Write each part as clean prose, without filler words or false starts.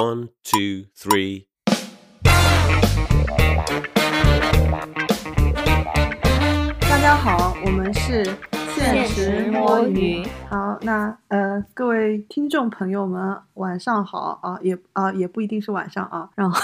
1, 2, 3.大家好，我们是现实摸鱼。好，那各位听众朋友们，晚上好啊，也不一定是晚上啊。然后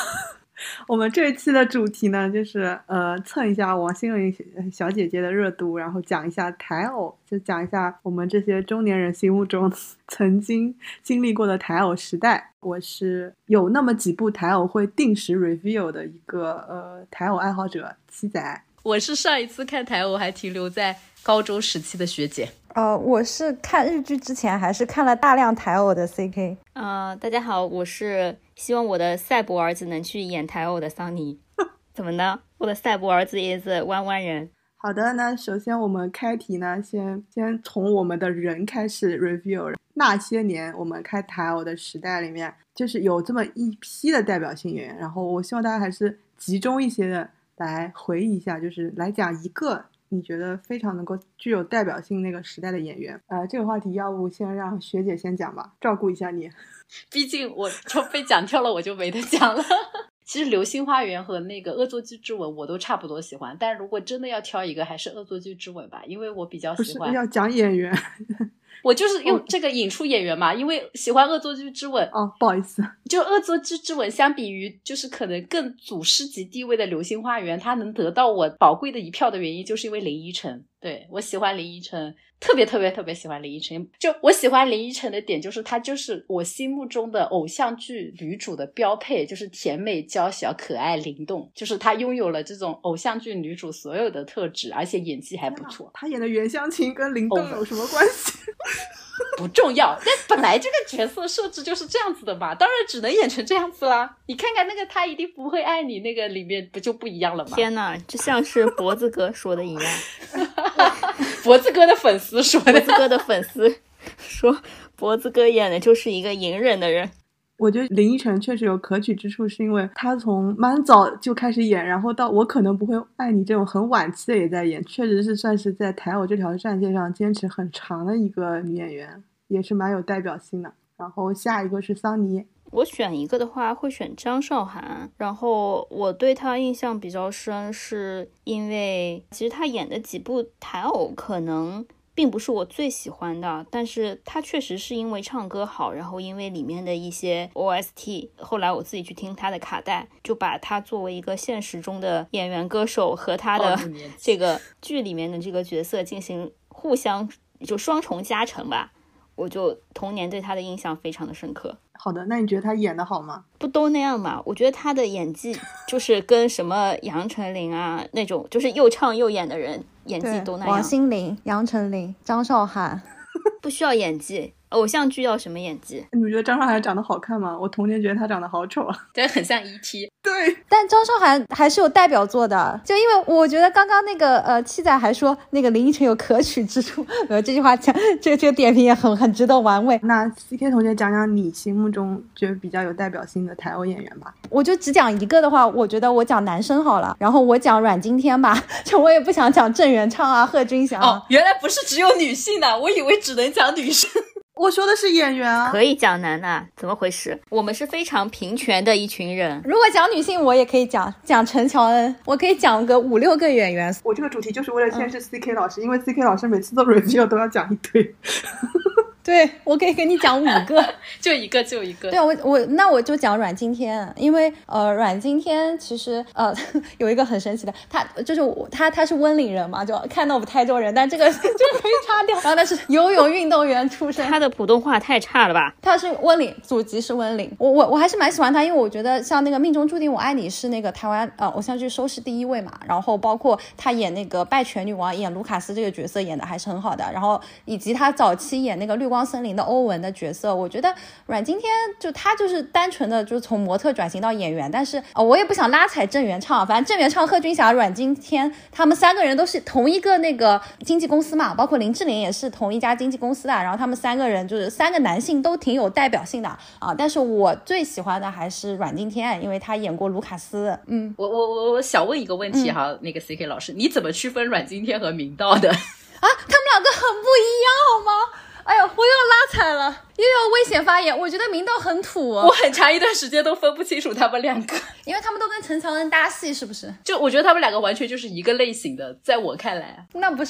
我们这一期的主题呢，就是蹭一下王心凌小姐姐的热度，然后讲一下台偶，就讲一下我们这些中年人心目中曾经经历过的台偶时代。我是有那么几部台偶会定时 review 的一个台偶爱好者七仔。我是上一次看台偶还停留在高中时期的学姐。我是看日剧之前还是看了大量台偶的 CK。大家好，我是希望我的赛博儿子能去演台偶的桑尼。怎么呢？我的赛博儿子也是弯弯人。好的，那首先我们开题呢，先从我们的人开始 review。那些年我们看台偶的时代里面，就是有这么一批的代表性演员，然后我希望大家还是集中一些的来回忆一下，就是来讲一个你觉得非常能够具有代表性那个时代的演员。这个话题要不先让学姐先讲吧，照顾一下你，毕竟我就被讲掉了，我就没得讲了。其实《流星花园》和那个《恶作剧之吻》我都差不多喜欢，但如果真的要挑一个，还是《恶作剧之吻》吧，因为我比较喜欢。不是要讲演员，我就是用这个引出演员嘛，因为喜欢《恶作剧之吻》哦，不好意思，就《恶作剧之吻》相比于就是可能更祖师级地位的《流星花园》，它能得到我宝贵的一票的原因，就是因为林依晨。对，我喜欢林依晨，特别特别特别喜欢林依晨。就我喜欢林依晨的点就是她就是我心目中的偶像剧女主的标配，就是甜美娇小可爱灵动，就是她拥有了这种偶像剧女主所有的特质，而且演技还不错。她演的袁湘琴跟灵动有什么关系？不重要，但本来这个角色设置就是这样子的嘛，当然只能演成这样子啦。你看看那个他一定不会爱你那个里面不就不一样了吗？天哪，就像是脖子哥说的一样。脖子哥的粉丝说的，脖子哥的粉丝说脖子哥演的就是一个隐忍的人。我觉得林依晨确实有可取之处，是因为她从蛮早就开始演，然后到我可能不会爱你这种很晚期的也在演，确实是算是在台偶这条战线上坚持很长的一个女演员，也是蛮有代表性的。然后下一个是桑尼。我选一个的话会选张韶涵，然后我对她印象比较深，是因为其实她演的几部台偶可能并不是我最喜欢的，但是他确实是因为唱歌好，然后因为里面的一些 OST， 后来我自己去听他的卡带，就把他作为一个现实中的演员歌手和他的这个剧里面的这个角色进行互相就双重加成吧，我就童年对他的印象非常的深刻。好的，那你觉得他演的好吗？不都那样嘛，我觉得他的演技就是跟什么杨丞琳啊那种就是又唱又演的人演技都那样。王心凌、杨丞琳、张韶涵不需要演技，偶像剧要什么演技？你觉得张韶涵长得好看吗？我童年觉得她长得好丑啊，对，很像 E.T. 对，但张韶涵还是有代表作的，就因为我觉得刚刚那个七仔还说那个林依晨有可取之处，这句话讲这个点评也很值得玩味。那 CK 同学讲讲你心目中觉得比较有代表性的台偶演员吧。我就只讲一个的话，我觉得我讲男生好了，然后我讲阮经天吧，就我也不想讲郑元畅啊、贺军翔啊。哦，原来不是只有女性的，我以为只能讲女生。我说的是演员啊，可以讲男啊，怎么回事？我们是非常平权的一群人。如果讲女性，我也可以讲陈乔恩，我可以讲个5-6个演员。我这个主题就是为了牵制 CK 老师，因为 CK 老师每次做 review 都要讲一堆。对，我可以跟你讲5个，就一个。对，我就讲阮经天，因为阮经天其实有一个很神奇的，他就是他是温岭人嘛，就看到我们台州人，但这个就可以擦掉。然后他是游泳运动员出身，他的普通话太差了吧？他是温岭，祖籍是温岭。我还是蛮喜欢他，因为我觉得像那个《命中注定我爱你》是那个台湾偶像剧收视第一位嘛，然后包括他演那个《拜权女王》演卢卡斯这个角色演的还是很好的，然后以及他早期演那个绿光森林的欧文的角色，我觉得阮经天就他就是单纯的就是从模特转型到演员，但是我也不想拉踩郑元畅，反正郑元畅、贺军翔、阮经天他们3个人都是同一个那个经纪公司嘛，包括林志玲也是同一家经纪公司的，然后他们3个人就是3个男性都挺有代表性的啊。但是我最喜欢的还是阮经天，因为他演过卢卡斯。嗯，我想问一个问题哈，那个 CK 老师，你怎么区分阮经天和明道的啊？他们两个很不一样好吗？哎呀，我又拉踩了。又要危险发言，我觉得明道很土哦。我很长一段时间都分不清楚他们两个，因为他们都跟陈乔恩搭戏，是不是？就我觉得他们两个完全就是一个类型的，在我看来啊。那不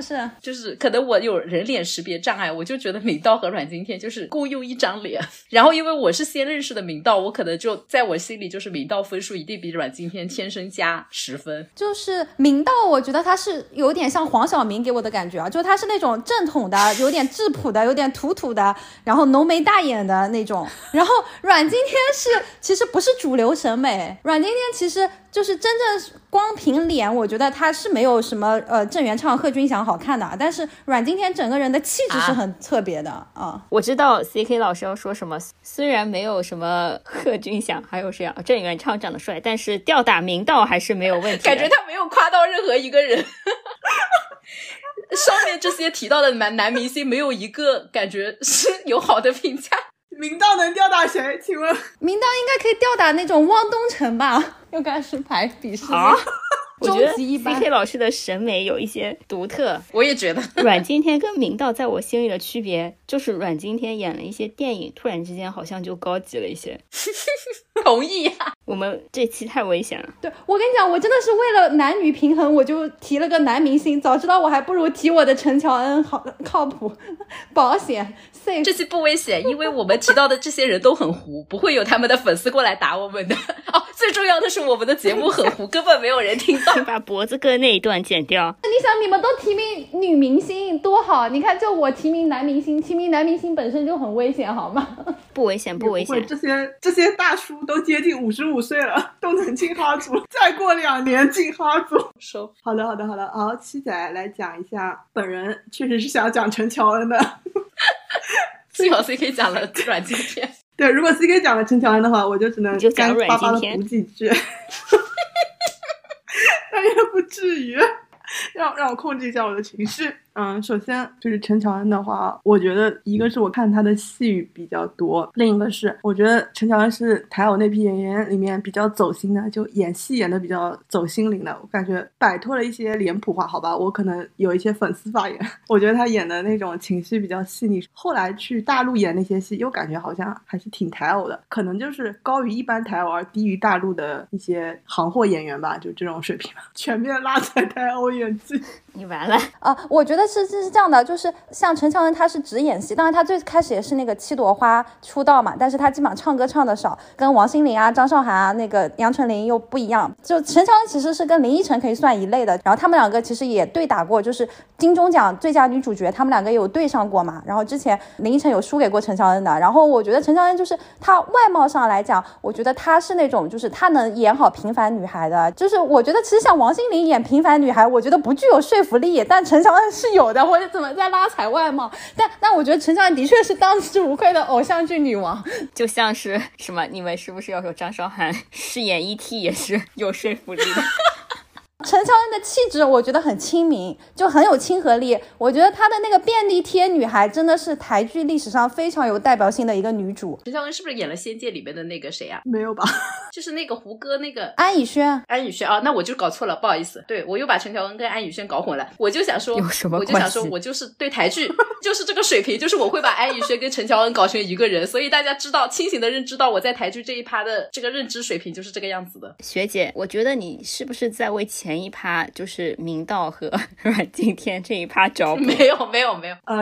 是，就是可能我有人脸识别障碍，我就觉得明道和阮经天就是共用一张脸。然后因为我是先认识的明道，我可能就在我心里就是明道分数一定比阮经天天生加10分。就是明道，我觉得他是有点像黄晓明给我的感觉啊，就是他是那种正统的，有点质朴的，有点土土的。然后浓眉大眼的那种，然后阮经天是其实不是主流审美，阮经天其实就是真正光凭脸，我觉得他是没有什么郑元畅、贺军翔好看的，但是阮经天整个人的气质是很特别的啊。我知道 CK 老师要说什么，虽然没有什么贺军翔还有谁啊郑元畅长得帅，但是吊打明道还是没有问题，感觉他没有夸到任何一个人。上面这些提到的男明星没有一个感觉是有好的评价。明道能吊打谁？请问明道应该可以吊打那种汪东城吧？又开始排比试啊！我觉得 CK 老师的审美有一些独特，我也觉得。阮经天跟明道在我心里的区别就是阮经天演了一些电影，突然之间好像就高级了一些。同意啊，我们这期太危险了。对，我跟你讲，我真的是为了男女平衡，我就提了个男明星，早知道我还不如提我的陈乔恩，好靠谱，保险 safe。 这期不危险，因为我们提到的这些人都很糊，不会有他们的粉丝过来打我们的。哦，最重要的是我们的节目很糊，根本没有人听到。把脖子割那一段剪掉。你想，你们都提名女明星多好，你看就我提名男明星，提名男明星本身就很危险好吗？不危险不危险，这些大叔都接近55岁了，都能进哈组，再过2年进哈组。收。好的好，七仔来讲一下，本人确实是想讲陈乔恩的。幸好 CK 讲了阮经天。对，如果 CK 讲了陈乔恩的话，我就只能干巴巴的补几句。但也不至于让我控制一下我的情绪。首先就是陈乔恩的话，我觉得一个是我看他的戏语比较多，另一个是我觉得陈乔恩是台偶那批演员里面比较走心的，就演戏演的比较走心灵的，我感觉摆脱了一些脸谱化，好吧，我可能有一些粉丝发言，我觉得他演的那种情绪比较细腻。后来去大陆演那些戏又感觉好像还是挺台偶的，可能就是高于一般台偶而低于大陆的一些行货演员吧，就这种水平吧，全面拉在台偶演技。你完了啊！我觉得是这样的，就是像陈乔恩他是只演戏，当然他最开始也是那个七朵花出道嘛，但是他基本上唱歌唱的少，跟王心凌啊、张韶涵啊、那个杨丞琳又不一样。就陈乔恩其实是跟林依晨可以算一类的，然后他们两个其实也对打过，就是金钟奖最佳女主角他们两个也有对上过嘛，然后之前林依晨有输给过陈乔恩的。然后我觉得陈乔恩就是他外貌上来讲，我觉得他是那种就是他能演好平凡女孩的，就是我觉得其实像王心凌演平凡女孩我觉得不具有说服力，但陈乔恩是有的。我怎么在拉踩外貌？但我觉得陈乔恩的确是当之无愧的偶像剧女王。就像是什么，你们是不是要说张韶涵饰演 E.T. 也是有说服力的？陈乔恩的气质我觉得很亲民，就很有亲和力。我觉得她的那个便利贴女孩真的是台剧历史上非常有代表性的一个女主。陈乔恩是不是演了《仙界》里面的那个谁啊？没有吧？就是那个胡歌那个安以轩啊，那我就搞错了，不好意思。对，我又把陈乔恩跟安以轩搞混了。我就想说有什么关系？我就想说我就是对台剧就是这个水平，就是我会把安以轩跟陈乔恩搞成一个人，所以大家知道清醒的认知到我在台剧这一趴的这个认知水平就是这个样子的。学姐，我觉得你是不是在为前一趴就是明道和阮经天这一趴找补？没有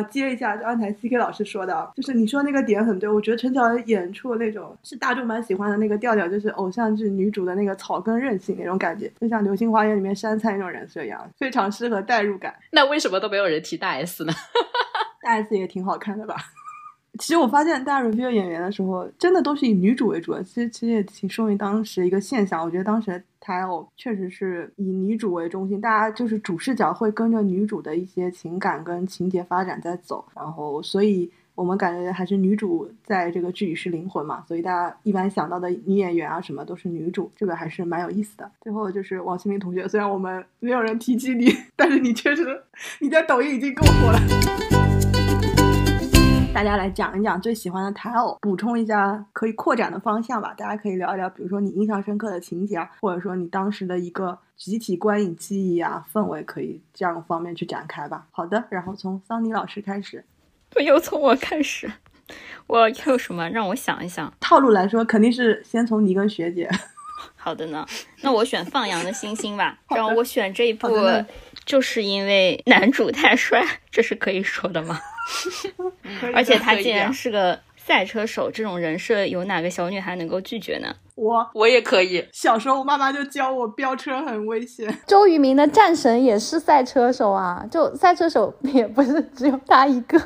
接一下刚才 CK 老师说的，就是你说那个点很对，我觉得陈乔恩演出那种是大众蛮喜欢的那个调调，就是偶像剧女主的那个草根韧性那种感觉，就像流星花园里面杉菜那种人设一样，非常适合代入感。那为什么都没有人提大 S 呢？大 S 也挺好看的吧。其实我发现大家 review 演员的时候真的都是以女主为主的，其实也挺说明当时一个现象。我觉得当时台偶确实是以女主为中心，大家就是主视角会跟着女主的一些情感跟情节发展在走，然后所以我们感觉还是女主在这个剧里是灵魂嘛，所以大家一般想到的女演员啊什么都是女主，这个还是蛮有意思的。最后就是王心凌同学，虽然我们没有人提起你，但是你确实你在抖音已经够火了。大家来讲一讲最喜欢的台偶，补充一下可以扩展的方向吧。大家可以聊一聊，比如说你印象深刻的情节啊，或者说你当时的一个集体观影记忆啊，氛围，可以这样方面去展开吧。好的，然后从桑尼老师开始。又从我开始。我有什么让我想一想，套路来说肯定是先从你跟学姐。好的呢，那我选放羊的星星吧。然后我选这一部就是因为男主太帅，这是可以说的吗？而且他竟然是个赛车手，这种人设有哪个小女孩能够拒绝呢？我也可以。小时候我妈妈就教我飙车很危险。周渝民的战神也是赛车手啊，就赛车手也不是只有他一个。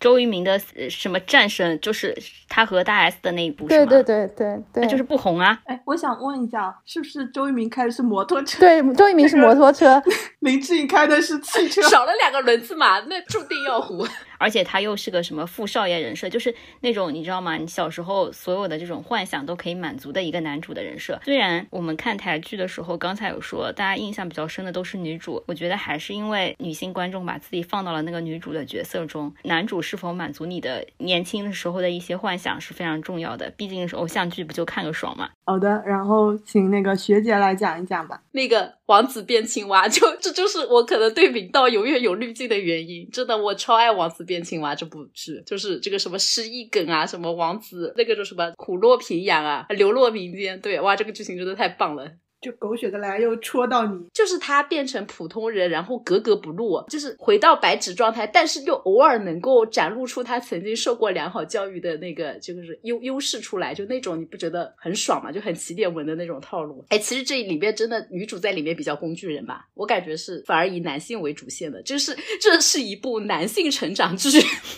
周渝民的什么战神就是他和大 S 的那一部是吗？对对对对，就是不红啊。哎，我想问一下，是不是周渝民开的是摩托车？对，周渝民是摩托车，林志颖开的是汽车，少了两个轮子嘛，那注定要糊。而且他又是个什么富少爷人设，就是那种你知道吗？你小时候所有的这种幻想都可以满足的一个男主的人设。虽然我们看台剧的时候刚才有说大家印象比较深的都是女主，我觉得还是因为女性观众把自己放到了那个女主的角色中。男主是否满足你的年轻的时候的一些幻想是非常重要的，毕竟是偶像剧，不就看个爽嘛。好的，然后请那个学姐来讲一讲吧。那个王子变青蛙，这就是我可能对明道永远有滤镜的原因。真的，我超爱王子变青蛙这部剧，就是这个什么失忆梗啊，什么王子那个就什么虎落平阳啊，流落民间。对，哇，这个剧情真的太棒了，就狗血的来又戳到你。就是他变成普通人，然后格格不入，就是回到白纸状态，但是又偶尔能够展露出他曾经受过良好教育的那个就是优势出来，就那种你不觉得很爽吗？就很起点文的那种套路。哎，其实这里面真的女主在里面比较工具人吧，我感觉是反而以男性为主线的，就是这是一部男性成长剧，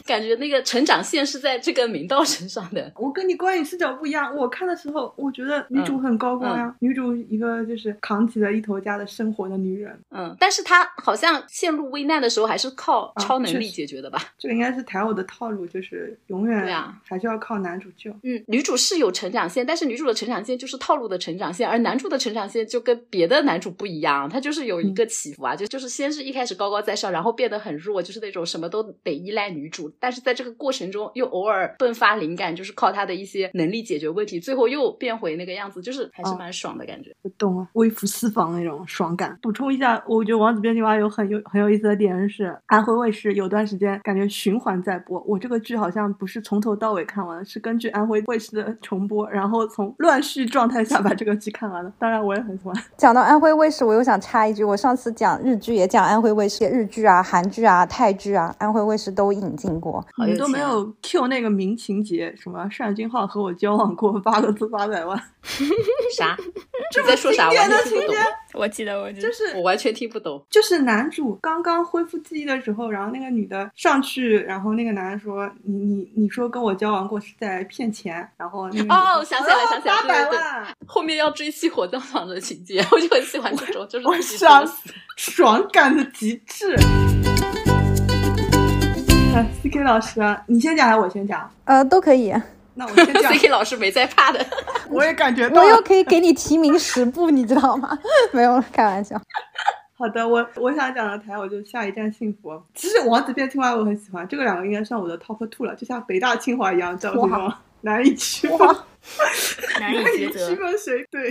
感觉那个成长线是在这个明道身上的。我跟你观影视角不一样，我看的时候我觉得女主很高光呀、女主一个就是扛起了一头家的生活的女人，但是她好像陷入危难的时候还是靠超能力解决的吧？这个应该是台偶的套路，就是永远还是要靠男主救。女主是有成长线，但是女主的成长线就是套路的成长线，而男主的成长线就跟别的男主不一样，他就是有一个起伏啊，就是先是一开始高高在上，然后变得很弱，就是那种什么都得依赖女主，但是在这个过程中又偶尔迸发灵感，就是靠她的一些能力解决问题，最后又变回那个样子，就是还是蛮爽的感觉。懂啊，微服私访那种爽感。补充一下，我觉得王子变青蛙有很有意思的点是，安徽卫视有段时间感觉循环在播，我这个剧好像不是从头到尾看完，是根据安徽卫视的重播，然后从乱序状态下把这个剧看完了。当然我也很喜欢。讲到安徽卫视我又想插一句，我上次讲日剧也讲安徽卫视，日剧啊韩剧啊泰剧啊安徽卫视都引进过。你都没有 Q 那个民情节什么单俊浩和我交往过8个字800万。啥？你在说啥？我记得就是我完全听不懂。就是男主刚刚恢复记忆的时候，然后那个女的上去，然后那个男的说你说跟我交往过是在骗钱，然后那个想起来800万，后面要追妻火葬场的情节，我就很喜欢这种，就是我想爽感的极致。CK 老师，你先讲还是我先讲？都可以。那我先讲。CK 老师没在怕的。我也感觉到我又可以给你提名10部，你知道吗？没有，开玩笑。好的，我想讲的台偶就下一站幸福。其实王子变青蛙我很喜欢，这个两个应该算我的 top 2 了，就像北大清华一样，知道吗？难以区分，谁对。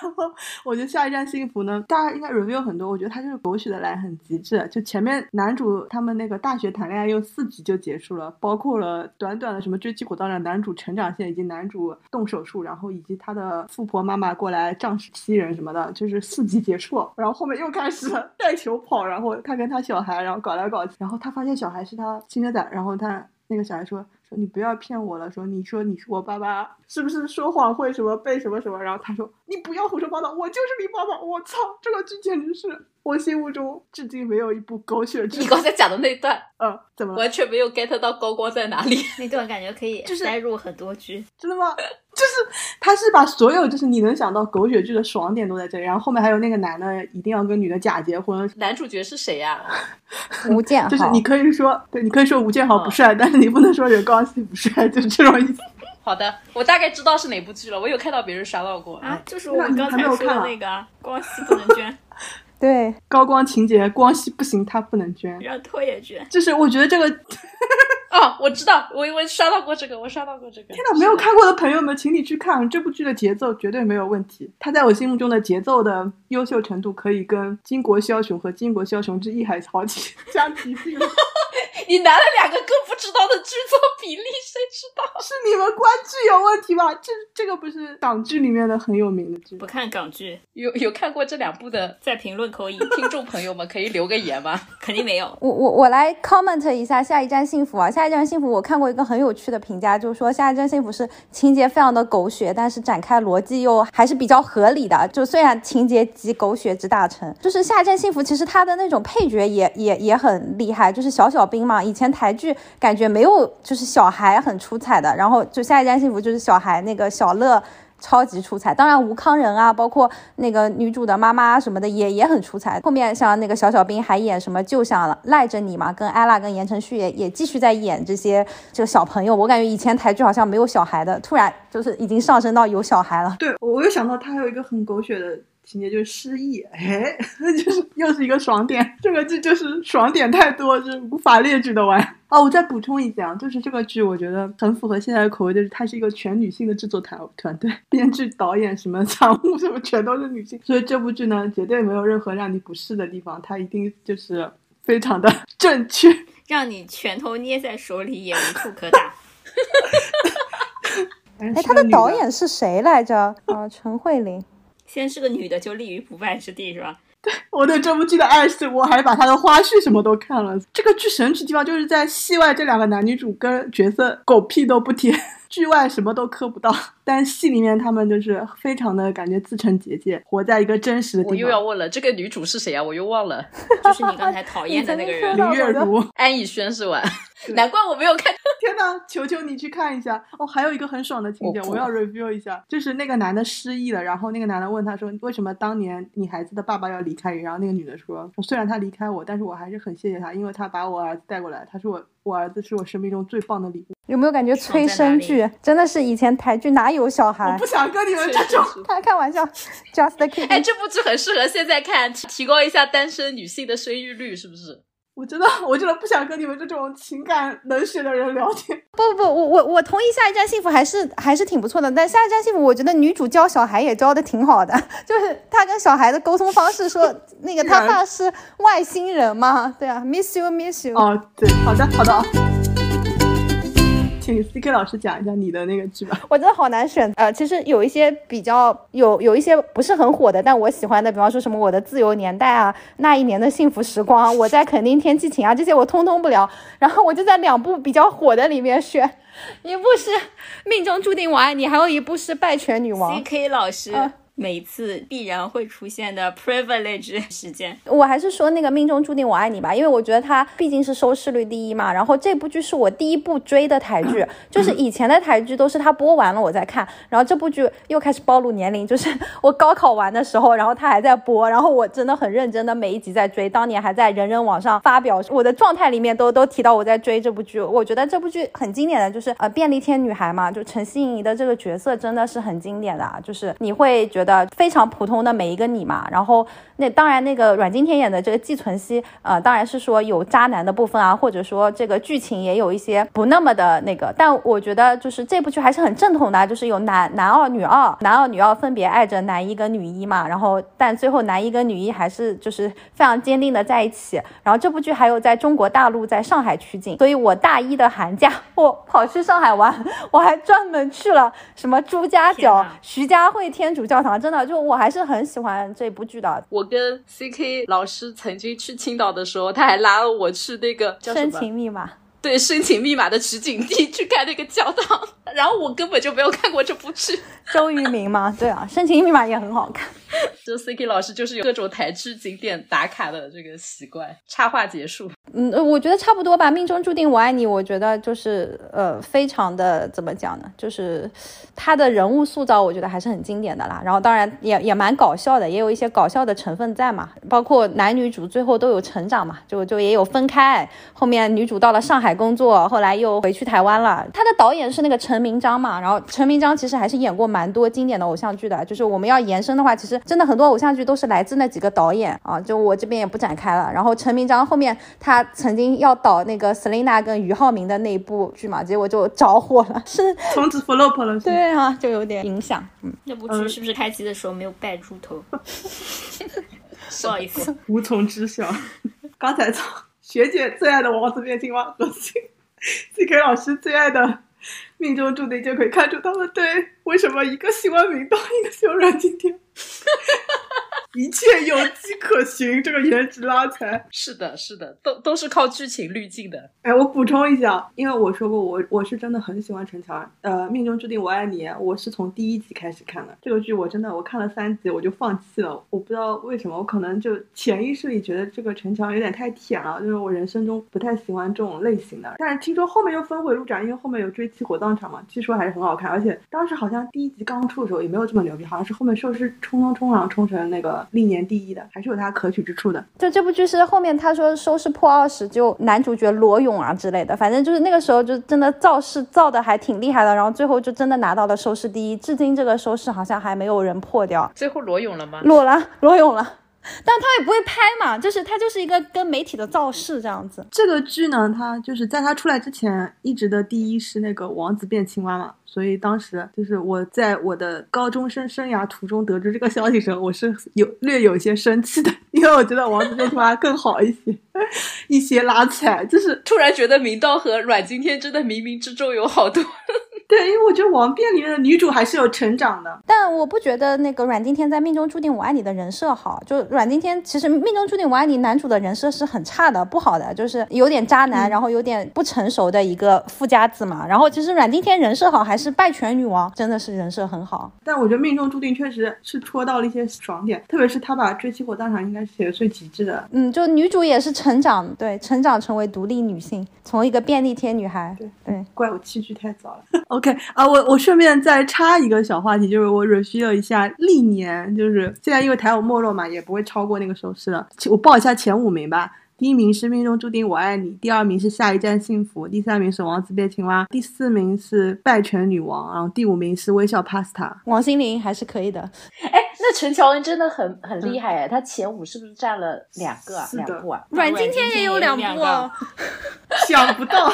然后我觉得下一站幸福呢，大家应该 review 很多，我觉得他就是狗血的来很极致。就前面男主他们那个大学谈恋爱用4集就结束了，包括了短短的什么追妻火葬场男主成长线，以及男主动手术，然后以及他的富婆妈妈过来仗势欺人什么的，就是4集结束了。然后后面又开始了带球跑，然后他跟他小孩然后搞来搞去，然后他发现小孩是他亲生的，然后他那个小孩说你不要骗我了，说你是我爸爸，是不是说谎会什么被什么什么？然后他说你不要胡说八道，我就是你爸爸。我操，这个剧简直是我心目中至今没有一部狗血剧。你刚才讲的那段，怎么了？完全没有 get 到高光在哪里？那段感觉可以塞入很多剧，真的吗？就是他是把所有就是你能想到狗血剧的爽点都在这里，然后后面还有那个男的一定要跟女的假结婚。男主角是谁呀？吴建豪。就是你可以说吴建豪不帅，但是你不能说人高兴不帅，就这种意思。好的，我大概知道是哪部剧了，我有看到别人刷到过啊，就是我们刚才说的那个光熙不能捐。对，高光情节，光熙不行，他不能捐，让拖也捐。就是我觉得这个哦，我知道，我刷到过这个，天哪，没有看过的朋友们，请你去看这部剧的节奏绝对没有问题。它在我心目中的节奏的优秀程度，可以跟《巾帼枭雄》和《巾帼枭雄之义海豪情》相提并论。你拿了两个更不知道的剧作比例，谁知道？是你们观剧有问题吧？这个不是港剧里面的很有名的剧？不看港剧，有看过这两部的，在评论口音听众朋友们可以留个言吗？肯定没有。我来 comment 一下《下一站幸福》啊，《下一站幸福》我看过一个很有趣的评价，就是说《下一站幸福》是情节非常的狗血，但是展开逻辑又还是比较合理的，就虽然情节集狗血之大成，就是《下一站幸福》其实它的那种配角也很厉害，就是小兵嘛，以前台剧感觉没有，就是小孩很出彩的，然后就《下一站幸福》就是小孩那个小乐超级出彩，当然吴康仁啊，包括那个女主的妈妈什么的也很出彩。后面像那个小兵还演什么就想赖着你嘛，跟艾拉跟言承旭也继续在演这个小朋友。我感觉以前台剧好像没有小孩的，突然就是已经上升到有小孩了。对，我又想到他还有一个很狗血的情节就是失忆，哎，就是又是一个爽点，这个剧就是爽点太多，就是无法列举的玩。哦，我再补充一点，就是这个剧我觉得很符合现在的口味，就是它是一个全女性的制作团队，编剧、导演什么、场务什么全都是女性，所以这部剧呢绝对没有任何让你不适的地方，它一定就是非常的正确，让你拳头捏在手里也无处可打。哎，他的导演是谁来着？陈慧琳。先是个女的就立于不败之地是吧？对，我对这部剧的爱是我还把她的花絮什么都看了。这个剧神奇地方就是在戏外这两个男女主跟角色狗屁都不贴，剧外什么都磕不到，但戏里面他们就是非常的感觉自成结界，活在一个真实的地方。我又要问了，这个女主是谁啊？我又忘了。就是你刚才讨厌的那个人林月如，安以轩是吧？难怪我没有看。天哪，求求你去看一下。哦，还有一个很爽的情节我要 review 一下，就是那个男的失忆了，然后那个男的问他说为什么当年你孩子的爸爸要离开你，然后那个女的说虽然他离开我，但是我还是很谢谢他，因为他把我儿子带过来，他是我儿子是我生命中最棒的礼物。有没有感觉催生剧真的是以前台剧哪有小孩？我不想跟你们这种他开玩笑 just the kidding。 哎，这部剧很适合现在看，提高一下单身女性的生育率是不是？我真的不想跟你们这种情感冷血的人聊天。不，我同意《下一站幸福》还是挺不错的，但《下一站幸福》我觉得女主教小孩也教的挺好的，就是她跟小孩的沟通方式说那个她爸是外星人嘛，对啊， miss you。 哦，对，好的。请 CK 老师讲一下你的那个剧吧。我真的好难选。其实有一些比较有一些不是很火的，但我喜欢的，比方说什么《我的自由年代》啊，《那一年的幸福时光》啊，我在肯定天气晴啊，这些我通通不聊。然后我就在两部比较火的里面选，一部是《命中注定我爱你》，还有一部是《拜权女王》。CK 老师。每次必然会出现的 privilege 时间，我还是说那个命中注定我爱你吧，因为我觉得它毕竟是收视率第一嘛。然后这部剧是我第一部追的台剧，就是以前的台剧都是它播完了我在看，然后这部剧又开始暴露年龄，就是我高考完的时候，然后它还在播，然后我真的很认真的每一集在追，当年还在人人网上发表我的状态里面都提到我在追这部剧。我觉得这部剧很经典的就是便利贴女孩嘛，就陈心怡的这个角色真的是很经典的啊，就是你会觉得非常普通的每一个你嘛。然后那当然那个阮经天演的这个季存希当然是说有渣男的部分啊，或者说这个剧情也有一些不那么的那个，但我觉得就是这部剧还是很正统的，就是有男二女二分别爱着男一跟女一嘛，然后但最后男一跟女一还是就是非常坚定的在一起。然后这部剧还有在中国大陆在上海取景，所以我大一的寒假我跑去上海玩，我还专门去了什么朱家角徐家汇天主教堂，真的就我还是很喜欢这部剧的。我跟 CK 老师曾经去青岛的时候，他还拉了我去那个叫什么《深情密码》，对，《深情密码》的取景地去看那个教堂，然后我根本就没有看过这部剧。周渝民嘛，对啊，《深情密码》也很好看。就 CK 老师就是有各种台剧景点打卡的这个习惯。插话结束。我觉得差不多吧。命中注定我爱你我觉得就是非常的怎么讲呢，就是他的人物塑造我觉得还是很经典的啦，然后当然也蛮搞笑的，也有一些搞笑的成分在嘛，包括男女主最后都有成长嘛，就也有分开，后面女主到了上海工作，后来又回去台湾了。他的导演是那个陈明章嘛，然后陈明章其实还是演过蛮多经典的偶像剧的，就是我们要延伸的话其实真的很多偶像剧都是来自那几个导演啊，就我这边也不展开了。然后陈明章后面他曾经要导那个 Selina 跟俞灏明的那一部剧嘛，结果就着火了，是从此 flop 了。对啊，就有点影响。那部剧是不是开机的时候没有拜猪头？不好意思，无从知晓。刚才从学姐最爱的王子变青蛙和 CK 老师最爱的命中注定，就可以看出他们对为什么一个喜欢明道，一个喜欢阮经天。一切有迹可循，这个颜值拉踩。是的，是的，都是靠剧情滤镜的。哎，我补充一下，因为我说过我是真的很喜欢陈乔恩。命中注定我爱你，我是从第一集开始看的。这个剧我真的我看了3集我就放弃了，我不知道为什么，我可能就潜意识里觉得这个陈乔恩有点太舔了，就是我人生中不太喜欢这种类型的。但是听说后面又峰回路转，因为后面有追妻火葬场嘛，据说还是很好看，而且当时好像第一集刚出的时候也没有这么牛逼，好像是后面收视冲成那个历年第一的，还是有它可取之处的。就这部剧是后面他说收视破20，就男主角裸泳啊之类的，反正就是那个时候就真的造势造的还挺厉害的，然后最后就真的拿到了收视第一，至今这个收视好像还没有人破掉。最后裸泳了吗？裸泳了，但他也不会拍嘛，就是他就是一个跟媒体的造势这样子。这个剧呢，他就是在他出来之前一直的第一是那个王子变青蛙嘛，所以当时就是我在我的高中生生涯途中得知这个消息的时候，我是略有些生气的，因为我觉得王子变青蛙更好一些，一些拉踩，就是突然觉得明道和阮经天真的冥冥之中有好多。对，因为我觉得王变里面的女主还是有成长的，但我不觉得那个阮经天在命中注定我爱你的人设好，就阮经天其实命中注定我爱你男主的人设是很差的，不好的，就是有点渣男、然后有点不成熟的一个富家子嘛，然后其实阮经天人设好还是拜权女王，真的是人设很好。但我觉得命中注定确实是戳到了一些爽点，特别是他把追妻火葬场应该写的最极致的，就女主也是成长，对，成长成为独立女性，从一个便利贴女孩。 对，怪我弃剧太早了。OK 啊，我顺便再插一个小话题，就是我 review 一下历年，就是现在因为台有没落嘛，也不会超过那个收视了，我报一下前5名吧。第一名是命中注定我爱你，第2名是下一站幸福，第3名是王子变青蛙，第4名是拜权女王，然后第5名是微笑 pasta。 王心凌还是可以的。哎，那陈乔恩真的很厉害耶，他前5是不是占了2个啊？2部啊，阮经天也有2部啊。想不到。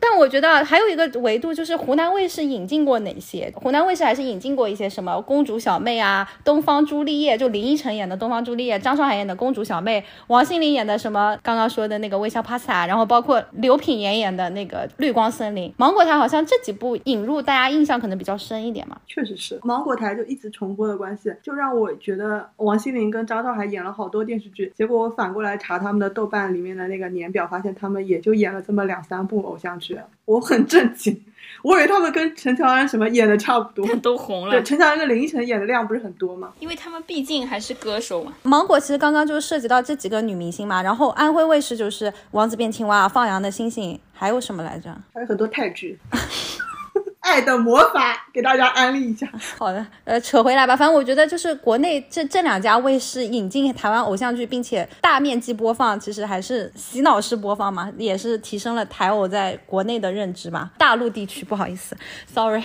但我觉得还有一个维度，就是湖南卫视引进过哪些，湖南卫视还是引进过一些什么公主小妹啊，东方朱丽叶，就林依晨演的东方朱丽叶，张韶涵演的公主小妹，王心凌演的什么刚刚说的那个微笑 pasta， 然后包括刘品言演的那个绿光森林。芒果台好像这几部引入大家印象可能比较深一点嘛。确实是芒果台就一直重播的关系，就让我觉得王心凌跟张韶涵演了好多电视剧，结果我反过来查他们的豆瓣里面的那个年表，发现他们也就演了这么2-3部偶像剧，我很震惊，我以为他们跟陈乔恩什么演的差不多，都红了。对，陈乔恩跟林依晨演的量不是很多吗？因为他们毕竟还是歌手嘛。芒果其实刚刚就涉及到这几个女明星嘛，然后安徽卫视就是王子变青蛙、放羊的星星，还有什么来着？还有很多泰剧。爱的魔法给大家安利一下。好的，扯回来吧。反正我觉得就是国内这2家卫视引进台湾偶像剧并且大面积播放，其实还是洗脑式播放嘛，也是提升了台偶在国内的认知吧，大陆地区不好意思 sorry。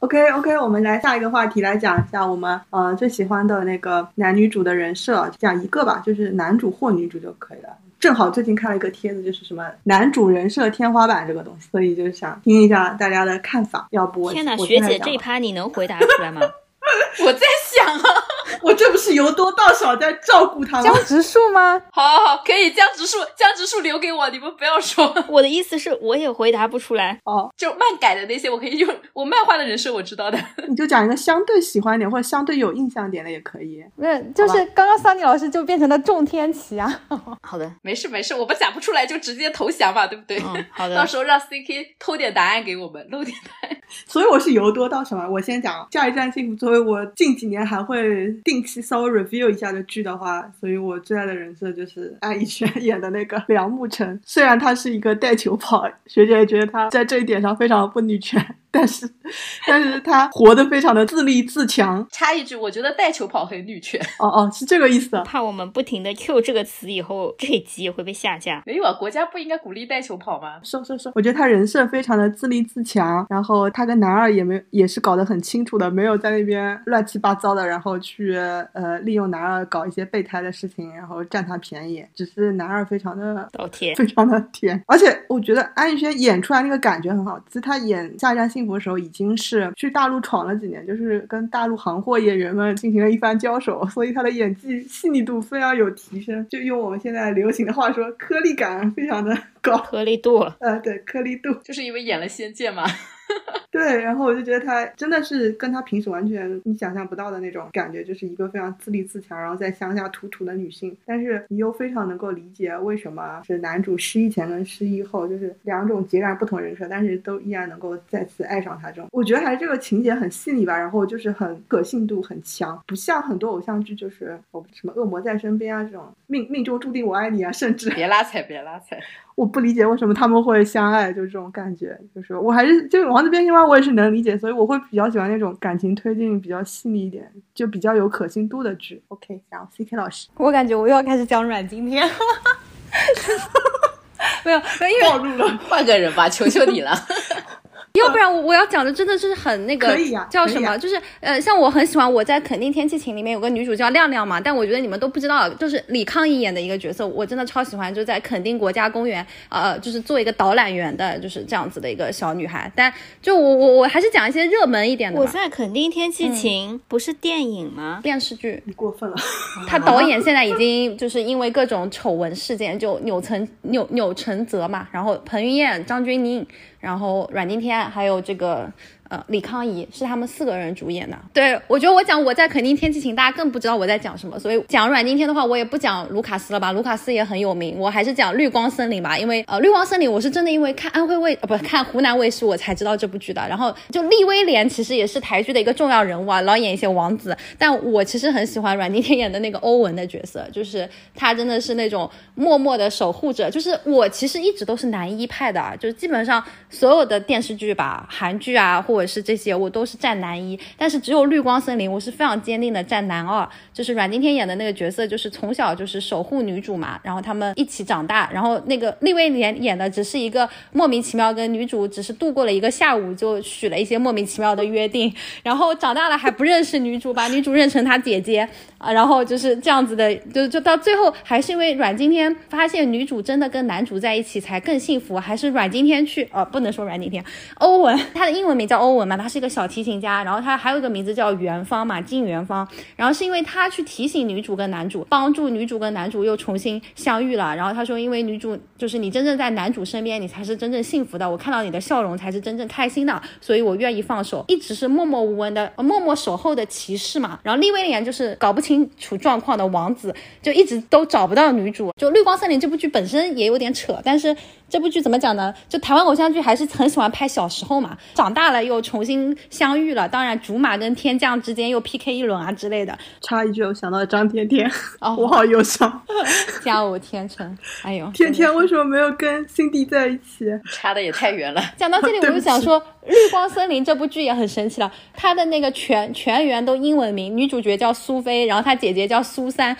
OK， 我们来下一个话题，来讲一下我们最喜欢的那个男女主的人设，讲一个吧，就是男主或女主就可以了。正好最近看了一个帖子，就是什么男主人设天花板这个东西，所以就是想听一下大家的看法。要不天哪，学姐这一趴你能回答出来吗？我在想啊，我这不是由多到少在照顾他吗？江直树吗？好，可以，江直树留给我，你们不要说。我的意思是我也回答不出来哦，就漫改的那些我可以用，我漫画的人设我知道的。你就讲一个相对喜欢点或者相对有印象点的也可以。那就是刚刚桑尼老师就变成了仲天奇啊。好的，没事，我们讲不出来就直接投降嘛，对不对？好的，到时候让 CK 偷点答案给我们，漏点答案。所以我是由多到少嘛。我先讲下一站幸福，作为我近几年还会定期稍微 review 一下的剧的话，所以我最爱的人设就是安以轩演的那个梁慕辰。虽然他是一个带球跑，学姐也觉得他在这一点上非常不女权，但是他活得非常的自立自强。插一句，我觉得带球跑很女权。哦，是这个意思。怕我们不停的 Q 这个词，以后这一集也会被下架。没有啊，国家不应该鼓励带球跑吗？说，我觉得他人设非常的自立自强，然后他跟男二也是搞得很清楚的，没有在那边乱七八糟的，然后去利用男二搞一些备胎的事情，然后占他便宜。只是男二非常的倒贴，非常的甜。而且我觉得安以轩演出来那个感觉很好，其实他演下一站幸幸福的时候已经是去大陆闯了几年，就是跟大陆行货演员们进行了一番交手，所以他的演技细腻度非常有提升，就用我们现在流行的话说，颗粒感非常的高，颗粒度，对，颗粒度，就是因为演了仙剑嘛。对，然后我就觉得他真的是跟他平时完全你想象不到的那种感觉，就是一个非常自立自强，然后在乡下土土的女性，但是你又非常能够理解为什么是男主失忆前跟失忆后，就是两种截然不同人设，但是都依然能够再次爱上他。这种我觉得还是这个情节很细腻吧，然后就是很可信度很强，不像很多偶像剧就是什么恶魔在身边啊，这种命中注定我爱你啊，甚至别拉踩，我不理解为什么他们会相爱，就是这种感觉，就是我还是就王子变青蛙我也是能理解，所以我会比较喜欢那种感情推进比较细腻一点，就比较有可信度的剧。 OK， 然后 CK 老师，我感觉我又要开始讲阮经天了。没有暴露了，换个人吧，求求你了。要不然我要讲的真的是很那个叫什么、就是像我很喜欢我在肯定天气晴里面有个女主叫亮亮嘛，但我觉得你们都不知道，就是李康一演的一个角色我真的超喜欢，就在肯定国家公园就是做一个导览员的，就是这样子的一个小女孩。但就我还是讲一些热门一点的。我在肯定天气晴、不是电影吗？电视剧。你过分了。他导演现在已经就是因为各种丑闻事件就钮承泽嘛，然后彭于晏、张钧甯，然后阮经天，还有这个李康怡，是他们4个人主演的。对，我觉得我讲我在肯定天气晴大家更不知道我在讲什么，所以讲阮经天的话我也不讲卢卡斯了吧，卢卡斯也很有名，我还是讲绿光森林吧，因为绿光森林我是真的因为看湖南卫视我才知道这部剧的。然后就利威廉其实也是台剧的一个重要人物啊，老演一些王子，但我其实很喜欢阮经天演的那个欧文的角色，就是他真的是那种默默的守护者。就是我其实一直都是男一派的啊，就是基本上所有的电视剧吧，韩剧啊或者是这些我都是站男一，但是只有绿光森林我是非常坚定的站男二，就是阮经天演的那个角色，就是从小就是守护女主嘛，然后他们一起长大，然后那个利威廉演的只是一个莫名其妙跟女主只是度过了一个下午就许了一些莫名其妙的约定，然后长大了还不认识女主，把女主认成她姐姐啊，然后就是这样子的，就到最后还是因为阮经天发现女主真的跟男主在一起才更幸福，还是阮经天去不能说阮经天，欧文，他的英文名叫欧文嘛，他是一个小提琴家，然后他还有一个名字叫元芳嘛，金元芳，然后是因为他去提醒女主跟男主，帮助女主跟男主又重新相遇了，然后他说因为女主就是你真正在男主身边你才是真正幸福的，我看到你的笑容才是真正开心的，所以我愿意放手，一直是默默无闻的默默守候的骑士嘛。然后利威廉就是搞不清楚状况的王子，就一直都找不到女主。就绿光森林这部剧本身也有点扯，但是这部剧怎么讲呢，就台湾偶像剧还是很喜欢拍小时候嘛，长大了又重新相遇了，当然竹马跟天降之间又 PK 一轮啊之类的。插一句，我想到了张天天、我好忧伤，加我天成，哎呦，天天为什么没有跟辛迪在一起，插的也太远了。讲到这里我就想说绿光森林这部剧也很神奇了，他的那个全员都英文名，女主角叫苏菲，然后他姐姐叫苏珊，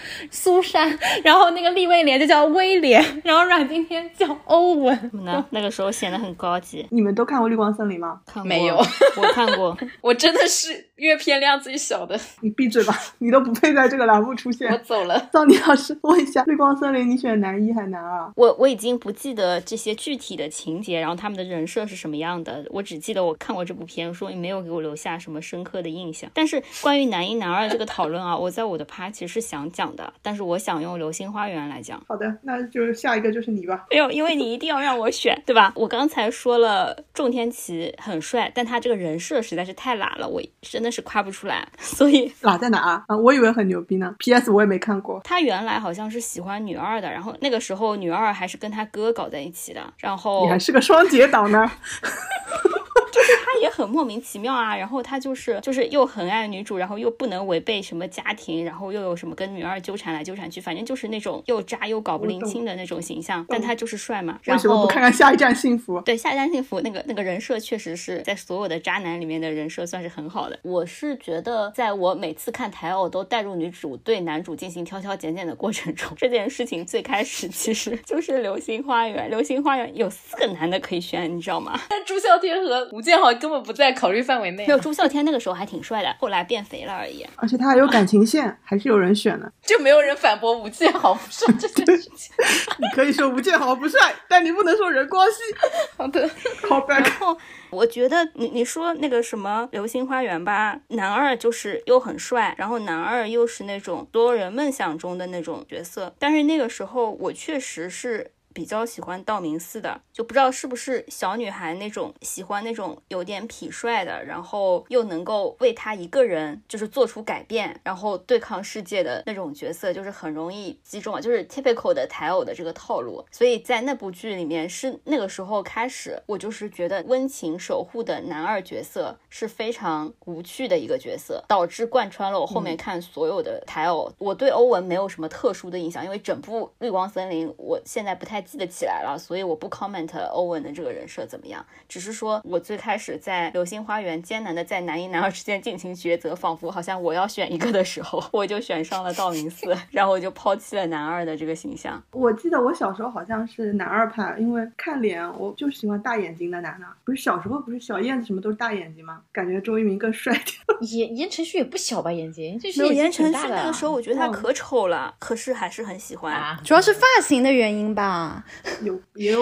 然后那个利威廉就叫威廉，然后阮经天叫欧文，那个时候显得很高级。你们都看过绿光森林吗？看过没有？我看过。我真的是阅片量最小的。你闭嘴吧，你都不配在这个栏目出现。我走了。桑尼老师，问一下，绿光森林你选男一还男二？我已经不记得这些具体的情节，然后他们的人设是什么样的，我只记得我看过这部片，说没有给我留下什么深刻的印象。但是关于男一男二这个讨论啊，我在我的趴其实是想讲的，但是我想用《流星花园》来讲。好的，那就是下一个就是你吧。没有，因为你一定要让我选，对吧？我刚才说了，仲天奇很帅，但他这个人设实在是太拉了，我真的是夸不出来。所以拉在哪啊？我以为很牛逼呢。P.S. 我也没看过。他原来好像是喜欢女二的，然后那个时候女二还是跟他哥搞在一起的，然后你还是个双节党呢。就是他也很莫名其妙啊，然后他就是又很爱女主，然后又不能违背什么家庭，然后又有什么跟女二纠缠来纠缠去，反正就是那种又渣又搞不拎清的那种形象，但他就是帅嘛。然后为什么不看看下一站幸福？对，下一站幸福那个人设确实是在所有的渣男里面的人设算是很好的。我是觉得在我每次看台偶都带入女主对男主进行挑挑拣拣的过程中，这件事情最开始其实就是流星花园有4个男的可以选，你知道吗？但朱孝天和吴建豪根本不在考虑范围内。没有，朱孝天那个时候还挺帅的，后来变肥了而已。而且他还有感情线，还是有人选的，就没有人反驳吴建豪不帅这件事情。你可以说吴建豪不帅，但你不能说任光熙。好的，好白。然后我觉得你说那个什么《流星花园》吧，男二就是又很帅，然后男二又是那种所有人梦想中的那种角色。但是那个时候我确实是比较喜欢道明寺的，就不知道是不是小女孩那种喜欢那种有点痞帅的，然后又能够为他一个人就是做出改变，然后对抗世界的那种角色，就是很容易击中，就是 typical 的台偶的这个套路。所以在那部剧里面，是那个时候开始我就是觉得温情守护的男二角色是非常无趣的一个角色，导致贯穿了我后面看所有的台偶。我对欧文没有什么特殊的印象，因为整部绿光森林我现在不太记得起来了，所以我不 comment 欧文的这个人设怎么样，只是说我最开始在流星花园艰难的在男一男二之间进行抉择，仿佛好像我要选一个的时候，我就选上了道明寺，然后我就抛弃了男二的这个形象。我记得我小时候好像是男二派，因为看脸我就喜欢大眼睛的男二。不是小时候不是小燕子什么都是大眼睛吗？感觉周渝民更帅点。言承旭也不小吧，眼睛没有。言承旭那个时候我觉得他可丑了，可是还是很喜欢啊，主要是发型的原因吧。有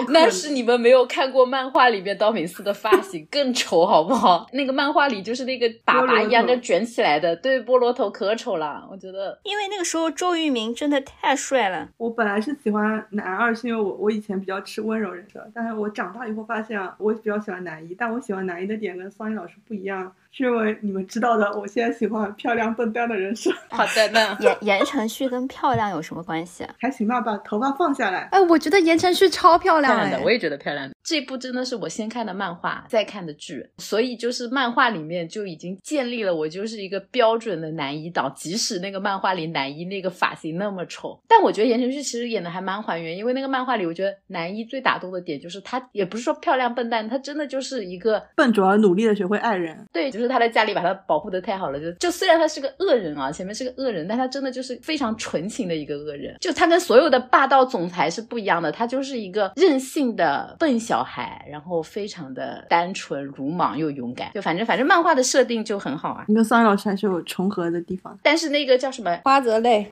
那是你们没有看过漫画里面道明寺的发型更丑好不好？那个漫画里就是那个粑粑一样的卷起来的，对，菠萝头可丑了。我觉得因为那个时候周渝民真的太帅了。我本来是喜欢男二，是因为我以前比较吃温柔人设，但是我长大以后发现我比较喜欢男一，但我喜欢男一的点跟桑尼老师不一样，是因为你们知道的，我现在喜欢漂亮笨蛋的人设。好的呢，言承旭跟漂亮有什么关系啊？还行吧，把头发放下来。哎，我觉得言承旭超漂亮，的，我也觉得漂亮的。这部真的是我先看的漫画，再看的剧，所以就是漫画里面就已经建立了我就是一个标准的男一党。即使那个漫画里男一那个发型那么丑，但我觉得言承旭其实演的还蛮还原，因为那个漫画里我觉得男一最打动的点就是他也不是说漂亮笨蛋，他真的就是一个笨拙而努力的学会爱人。对，就是他在家里把他保护得太好了，就虽然他是个恶人啊，前面是个恶人，但他真的就是非常纯情的一个恶人。就他跟所有的霸道总裁是不一样的，他就是一个任性的笨小孩，然后非常的单纯鲁莽又勇敢。就反正漫画的设定就很好啊。你跟桑尼老师还是有重合的地方，但是那个叫什么花泽类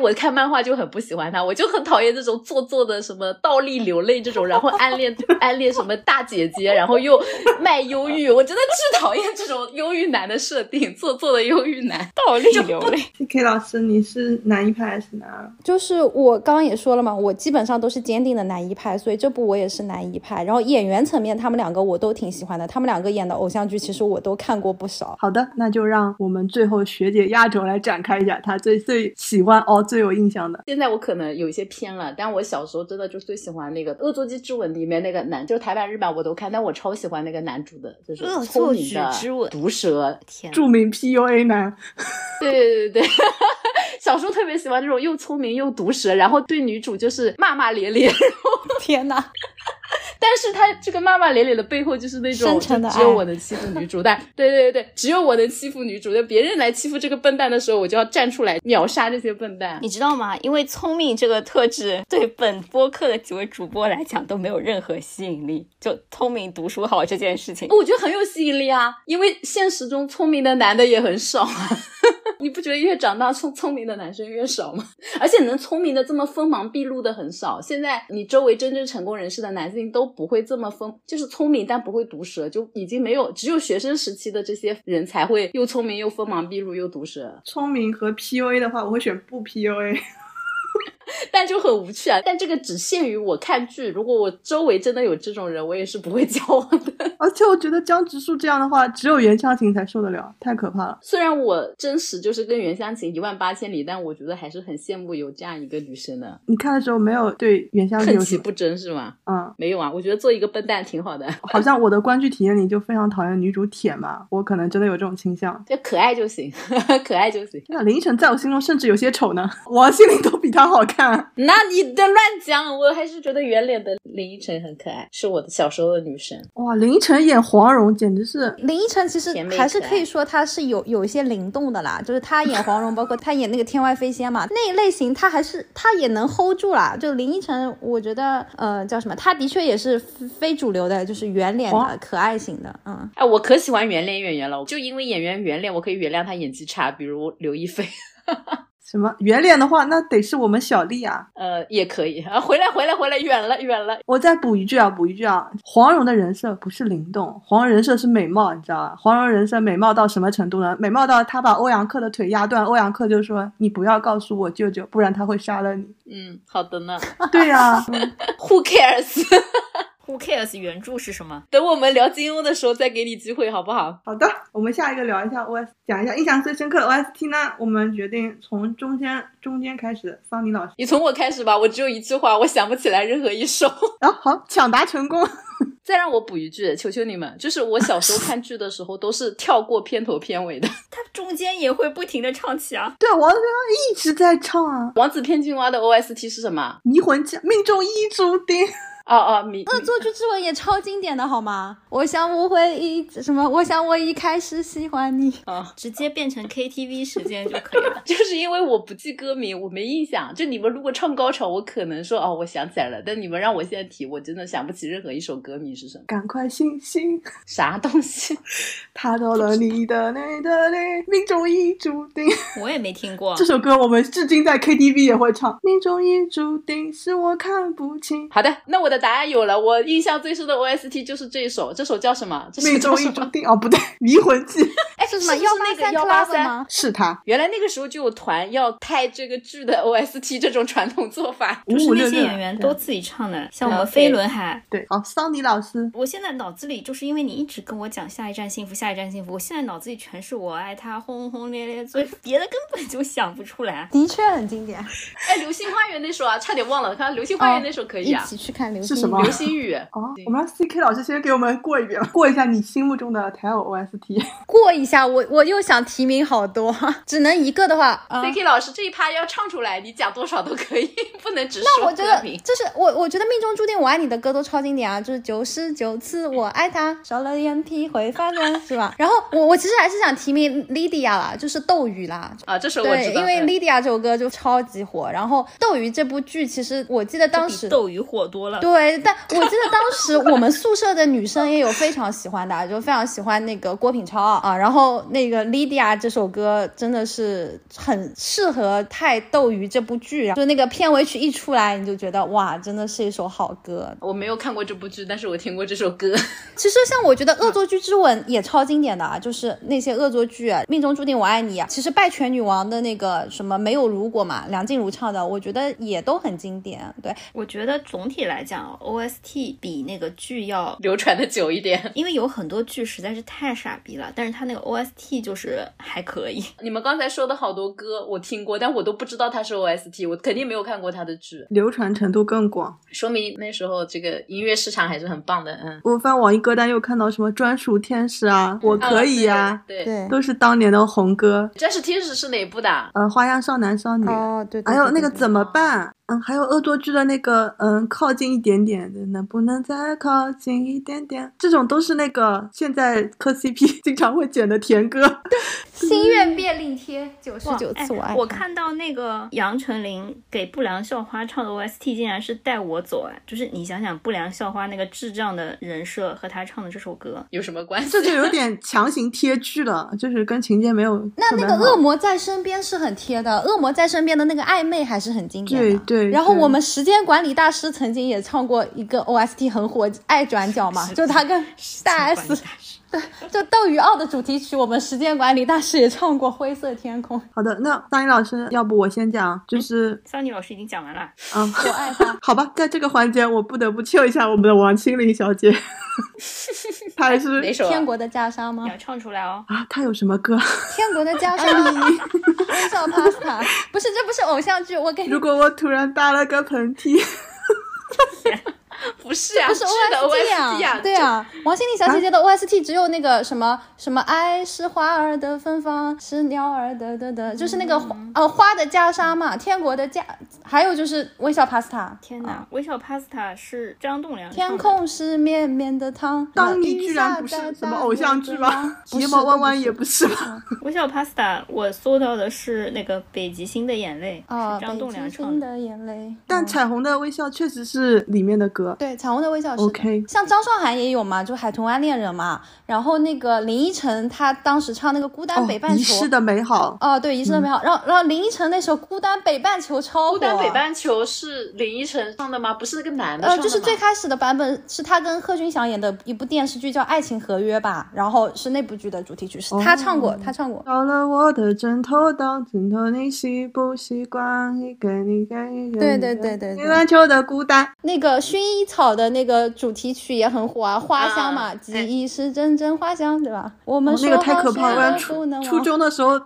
我看漫画就很不喜欢他，我就很讨厌这种做作的什么倒立流泪这种，然后暗恋什么大姐姐，然后又卖忧郁，我真的是讨厌这种忧郁男的设定，做作的忧郁男，倒立流泪。 K 老师你是男一派还是男二？就是我刚刚也说了嘛，我基本上都是坚定的男一派，所以这部我也是男一派。然后演员层面他们两个我都挺喜欢的，他们两个演的偶像剧其实我都看过不少。好的，那就让我们最后学姐压轴来展开一下她最喜欢最有印象的。现在我可能有一些偏了，但我小时候真的就最喜欢那个恶作剧之吻里面那个男，就是台版日版我都看，但我超喜欢那个男主的，就是聪明的毒舌著名 PUA 男。对对对对小时候特别喜欢这种又聪明又毒舌，然后对女主就是骂骂咧咧。天哪但是他这个骂骂咧咧的背后就是那种只有我能欺负女主，但对对对，只有我能欺负女主，就别人来欺负这个笨蛋的时候我就要站出来秒杀这些笨蛋，你知道吗？因为聪明这个特质对本播客的几位主播来讲都没有任何吸引力，就聪明读书好这件事情我觉得很有吸引力啊，因为现实中聪明的男的也很少啊你不觉得越长大聪明的男生越少吗？而且能聪明的这么锋芒毕露的很少，现在你周围真正成功人士的男性都不会这么就是聪明但不会毒舌，就已经没有，只有学生时期的这些人才会又聪明又锋芒毕露又毒舌。聪明和 PUA 的话我会选不 PUA 但就很无趣啊！但这个只限于我看剧，如果我周围真的有这种人我也是不会交往的。而且我觉得江直树这样的话只有袁湘琴才受得了，太可怕了。虽然我真实就是跟袁湘琴18000里，但我觉得还是很羡慕有这样一个女生的。你看的时候没有对袁湘琴恨其不争是吗？嗯，没有啊，我觉得做一个笨蛋挺好的好像我的观剧体验里就非常讨厌女主铁嘛，我可能真的有这种倾向，就可爱就行可爱就行。那林依晨在我心中甚至有些丑呢，王心凌都比她好看样？那你的乱讲，我还是觉得圆脸的林依晨很可爱，是我的小时候的女神。哇，林依晨演黄蓉简直是。林依晨其实还是可以说她是有一些灵动的啦，就是她演黄蓉，包括她演那个天外飞仙嘛，那一类型她还是她也能 hold 住啦。就林依晨，我觉得叫什么，她的确也是非主流的，就是圆脸的可爱型的。嗯，哎，我可喜欢圆脸演员了，就因为演员圆脸，我可以原谅她演技差，比如刘亦菲。什么圆脸的话，那得是我们小丽啊，也可以啊。回来，远了。我再补一句啊，黄蓉的人设不是灵动，黄蓉人设是美貌，你知道吧？黄蓉人设美貌到什么程度呢？美貌到她把欧阳克的腿压断，欧阳克就说：“你不要告诉我舅舅，不然他会杀了你。”嗯，好的呢。对呀、啊嗯、，Who cares？ Who cares 原著是什么？等我们聊金庸的时候再给你机会好不好？好的，我们下一个聊一下 OST， 讲一下印象最深刻的 OST 呢，我们决定从中间开始。桑尼老师，你从我开始吧，我只有一句话，我想不起来任何一首啊。好，抢答成功。再让我补一句，求求你们，就是我小时候看剧的时候都是跳过片头片尾的。他中间也会不停的唱起啊。对，王子一直在唱啊。王子骗青蛙的 OST 是什么？迷魂枪命中一竹钉。恶作剧之吻也超经典的好吗？我想我会什么？我想我一开始喜欢你啊，直接变成 KTV 时间就可以了。就是因为我不记歌名，我没印象。就你们如果唱高潮，我可能说哦，我想起来了。但你们让我现在提，我真的想不起任何一首歌名是什么。赶快星星啥东西？他到了你的你的泪，命中已注定。我也没听过这首歌，我们至今在 KTV 也会唱。命中已注定是我看不清。好的，那我的答案有了，我印象最深的 OST 就是这一首，这首叫什么？命中一注定哦，不对，迷魂记。哎，是什么？183吗？是他。原来那个时候就有团要拍这个剧的 OST 这种传统做法，就是那些演员都自己唱的，像我们飞轮海。对，好，桑尼老师，我现在脑子里就是因为你一直跟我讲下一站幸福，下一站幸福，我现在脑子里全是我爱他，轰轰烈烈，所以别的根本就想不出来。的确很经典。哎，流星花园那首啊，差点忘了，看流星花园那首可以啊，一起去看流星。是什么？流星雨哦，我们让 CK 老师先给我们过一遍，过一下你心目中的台偶 OST。过一下，我又想提名好多，只能一个的话、CK 老师这一趴要唱出来，你讲多少都可以，不能只说。那我觉得就是我觉得命中注定我爱你的歌都超经典啊，就是99次我爱他，少了眼皮会发光，是吧？然后我其实还是想提名 Lydia 啦，就是斗鱼啦啊，这首我知道，因为 Lydia 这首歌就超级火，然后斗鱼这部剧其实我记得当时斗鱼火多了。对，但我记得当时我们宿舍的女生也有非常喜欢的，就非常喜欢那个郭品超啊，然后那个 Lydia 这首歌真的是很适合太斗鱼这部剧，就那个片尾曲一出来你就觉得哇，真的是一首好歌。我没有看过这部剧，但是我听过这首歌。其实像我觉得恶作剧之吻也超经典的啊，就是那些恶作剧命中注定我爱你啊，其实拜权女王的那个什么没有如果嘛，梁静茹唱的，我觉得也都很经典。对，我觉得总体来讲OST 比那个剧要流传的久一点，因为有很多剧实在是太傻逼了，但是它那个 OST 就是还可以。你们刚才说的好多歌我听过，但我都不知道它是 OST， 我肯定没有看过它的剧，流传程度更广，说明那时候这个音乐市场还是很棒的。嗯，我翻网易歌单又看到什么专属天使啊，我可以啊，对，都是当年的红歌。专属天使是哪部的？花样少男少女哦，对，还有那个怎么办。嗯，还有恶作剧的那个，靠近一点点的，能不能再靠近一点点？这种都是那个现在磕 CP 经常会剪的甜歌。心愿便利贴99次我爱。我看到那个杨丞琳给不良校花唱的 OST 竟然是带我走哎，就是你想想不良校花那个智障的人设和他唱的这首歌有什么关系？这就有点强行贴剧了，就是跟情节没有。那个恶魔在身边是很贴的，恶魔在身边的那个暧昧还是很经典的。对。然后我们时间管理大师曾经也唱过一个 OST 很火，爱转角嘛，就他跟大 S 对，就斗鱼2的主题曲，我们时间管理大师也唱过灰色天空。好的，那桑尼老师要不我先讲，就是桑尼老师已经讲完了。嗯，我爱他。好吧，在这个环节我不得不cue一下我们的王心凌小姐。她还是天国的袈裟吗？你要唱出来哦。啊，她有什么歌？天国的袈裟。微笑 pasta。 不是，这不是偶像剧。如果我突然打了个喷嚏。不是啊，不是 OST 啊，对啊，王心凌小姐姐的 OST 只有那个什么什么爱是花儿的芬芳，是鸟儿的的的，就是那个花的袈裟嘛，天国的袈，还有就是微笑 pasta。天哪，微笑 pasta 是张栋梁。天空是绵绵的汤，当你居然不是什么偶像剧吗？睫毛弯弯也不是吧？微笑 pasta 我搜到的是那个北极星的眼泪，是张栋梁唱的眼泪。但彩虹的微笑确实是里面的歌，对，彩虹的微笑是 OK。 像张韶涵也有嘛，就海豚湾恋人嘛，然后那个林依晨她当时唱那个孤单北半球，遗失的美好，哦对，遗失的美好，然后林依晨那首孤单北半球超火。孤单北半球是林依晨唱的吗？不是那个男的唱的吗？就是最开始的版本是她跟贺军翔演的一部电视剧叫爱情合约吧，然后是那部剧的主题曲，是她唱过，她唱过。到了我的枕头当枕头，你习不习惯一个你给一个，对对对对，北半球的孤单。那个薰衣草的那个主题曲也很火啊，花香嘛，记忆是阵阵花香，对吧？我们说、那个太可怕了，初中的时候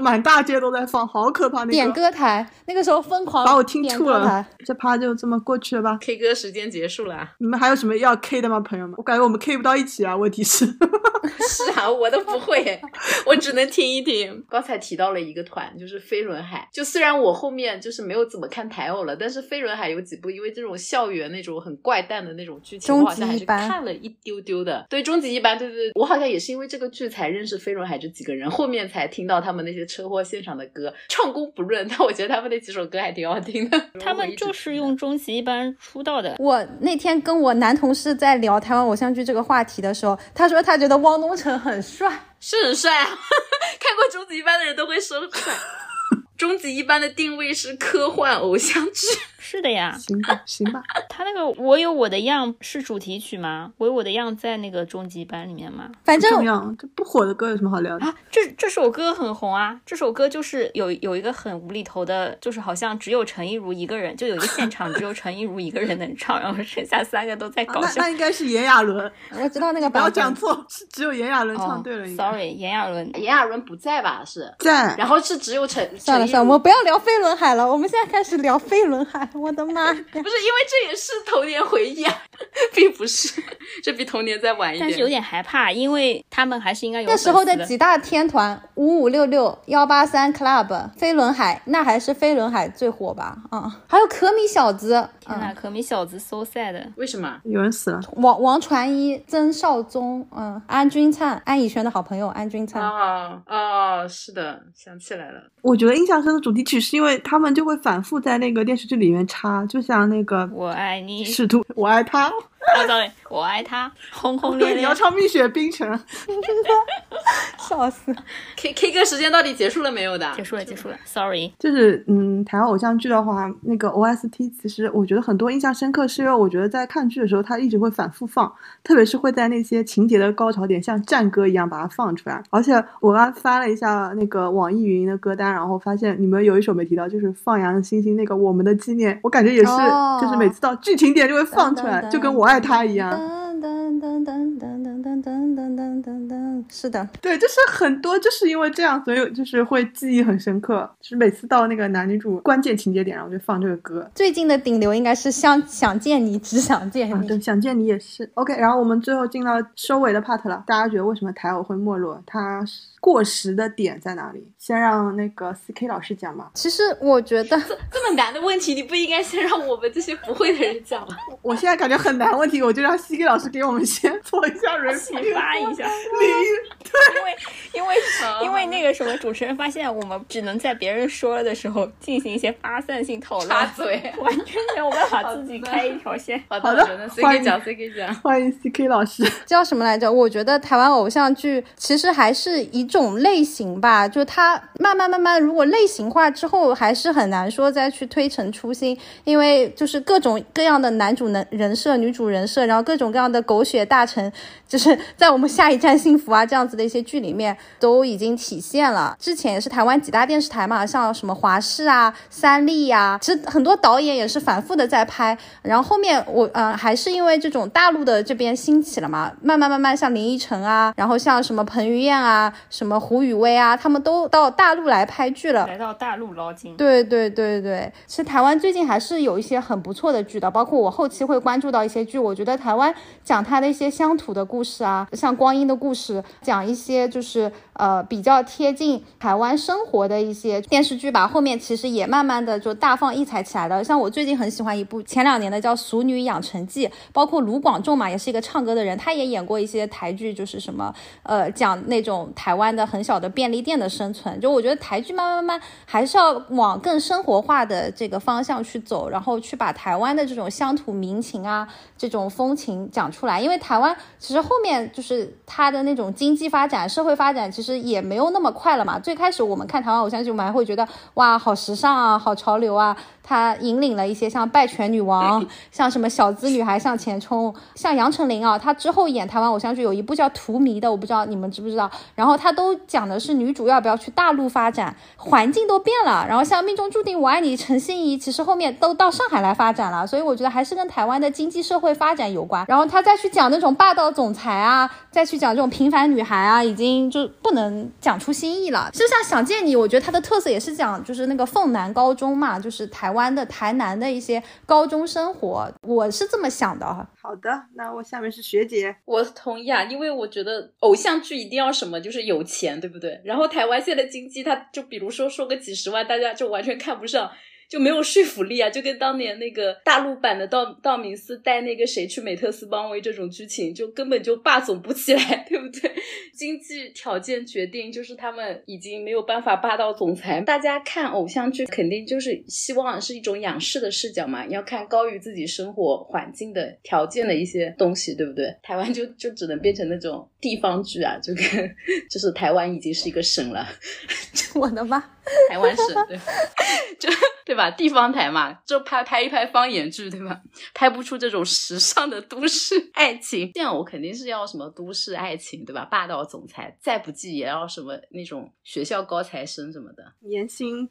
满大街都在放，好可怕，那个点歌台，那个时候疯狂把我听吐了。这趴就这么过去了吧， K 歌时间结束了、啊、你们还有什么要 K 的吗朋友们？我感觉我们 K 不到一起啊，问题是是啊，我都不会，我只能听一听。刚才提到了一个团，就是飞轮海，就虽然我后面就是没有怎么看台偶了，但是飞轮海有几部因为这种校园那种很怪诞的那种剧情，我好像还是看了一丢丢的。对，终极一班，对对对，我好像也是因为这个剧才认识飞轮海这几个人，后面才听到他们那些车祸现场的歌，唱功不润，但我觉得他们那几首歌还挺好听的。他们就是用终极一班出道的。我那天跟我男同事在聊台湾偶像剧这个话题的时候，他说他觉得汪东城很帅，是很帅啊看过终极一班的人都会说帅终极一班的定位是科幻偶像剧，是的呀，行吧行吧他那个我有我的样是主题曲吗？我有我的样在那个终极一班里面吗？反正这不火的歌有什么好聊的啊？这首歌很红啊，这首歌就是有一个很无厘头的，就是好像只有陈亦儒一个人，就有一个现场只有陈亦儒一个人能唱然后剩下三个都在搞笑、啊、那应该是炎亚纶，我知道那个不要讲错，是只有炎亚纶唱对了、哦、sorry 炎亚纶不在吧？是在，然后是只有陈算了算了，我们不要聊飞轮海了，我们现在开始聊飞轮海，我的妈！不是，因为这也是童年回忆啊，并不是，这比童年再晚一点。但是有点害怕，因为他们还是应该有粉丝的。那时候的几大天团：5566、183 Club、飞轮海，那还是飞轮海最火吧？啊、嗯，还有可米小子。天哪，可米小子 so sad， 为什么？有人死了。王传一、曾少宗，嗯，安钧璨，安以轩的好朋友安钧璨。啊、哦、是的，想起来了。我觉得印象深的主题曲是因为他们就会反复在那个电视剧里面。就像那个我爱你试图我爱他我爱他轰轰烈烈，你要唱蜜雪冰城笑死 K 歌时间到底结束了没有的？结束了 sorry。 就是台湾偶像剧的话，那个 OST 其实我觉得很多印象深刻是因为我觉得在看剧的时候它一直会反复放，特别是会在那些情节的高潮点像战歌一样把它放出来。而且我刚翻了一下那个网易云的歌单，然后发现你们有一首没提到，就是放羊星星那个我们的纪念，我感觉也是、哦、就是每次到剧情点就会放出来，就跟我爱他一样。是的，对，就是很多就是因为这样，所以就是会记忆很深刻，就是每次到那个男女主关键情节点然后就放这个歌。最近的顶流应该是想见你只想见你、啊、对，想见你也是 OK。 然后我们最后进到收尾的 part 了，大家觉得为什么台偶会没落，它过时的点在哪里？先让那个 CK 老师讲吧。其实我觉得这么难的问题你不应该先让我们这些不会的人讲吗？我现在感觉很难问题，我就让 CK 老师给我们先做一下人评发一下对，因为那个什么主持人发现我们只能在别人说了的时候进行一些发散性讨论，插嘴完全没有办法自己开一条线。好的 CK 讲欢迎 CK 老师。叫什么来着？我觉得台湾偶像剧其实还是一种类型吧，就它慢慢如果类型化之后还是很难说再去推陈出新，因为就是各种各样的男主人设女主人设，然后各种各样的狗血大臣，就是在我们下一站幸福啊这样子的一些剧里面都已经体现了。之前也是台湾几大电视台嘛，像什么华视啊、三立啊，其实很多导演也是反复的在拍。然后后面我还是因为这种大陆的这边兴起了嘛，慢慢像林依晨啊，然后像什么彭于晏啊、什么胡宇威啊，他们都到大陆来拍剧了，来到大陆捞金。对，其实台湾最近还是有一些很不错的剧的，包括我后期会关注到一些剧，我觉得台湾讲它的一些乡土的故事啊，像光阴的故事，讲一些就是比较贴近台湾生活的一些电视剧吧，后面其实也慢慢的就大放异彩起来了。像我最近很喜欢一部前2年的叫《俗女养成记》，包括卢广仲嘛，也是一个唱歌的人，他也演过一些台剧，就是什么讲那种台湾的很小的便利店的生存。就我觉得台剧慢慢还是要往更生活化的这个方向去走，然后去把台湾的这种乡土民情啊，这种风情讲出来。因为台湾其实后面就是它的那种经济发展、社会发展其实也没有那么快了嘛。最开始我们看台湾偶像剧，我们还会觉得哇，好时尚啊，好潮流啊。它引领了一些像《拜权女王》、像什么《小资女孩向前冲》、像杨丞琳啊，她之后演台湾偶像剧有一部叫《荼蘼》的，我不知道你们知不知道。然后她都讲的是女主要不要去大陆发展，环境都变了。然后像《命中注定我爱你》、陈欣怡，其实后面都到上海来发展了。所以我觉得还是跟台湾的经济社会发展有关。然后她再去讲那种霸道总裁啊，再去讲这种平凡女孩啊，已经就不能讲出新意了。就像《想见你》，我觉得它的特色也是讲就是那个凤南高中嘛，就是台南的一些高中生活，我是这么想的。好的，那我下面是学姐。我同意啊，因为我觉得偶像剧一定要什么，就是有钱，对不对？然后台湾现在经济，它就比如说个几十万，大家就完全看不上，就没有说服力啊，就跟当年那个大陆版的道明寺带那个谁去美特斯邦威这种剧情，就根本就霸总不起来，对不对？经济条件决定，就是他们已经没有办法霸道总裁。大家看偶像剧肯定就是希望是一种仰视的视角嘛，要看高于自己生活环境的条件的一些东西，对不对？台湾就只能变成那种地方剧啊，就跟就是台湾已经是一个省了。我的妈，台湾省，对，对吧？地方台嘛，就拍一拍方言剧，对吧？拍不出这种时尚的都市爱情。这样我肯定是要什么都市爱情，对吧？霸道总裁，再不济也要什么那种学校高材生什么的，年薪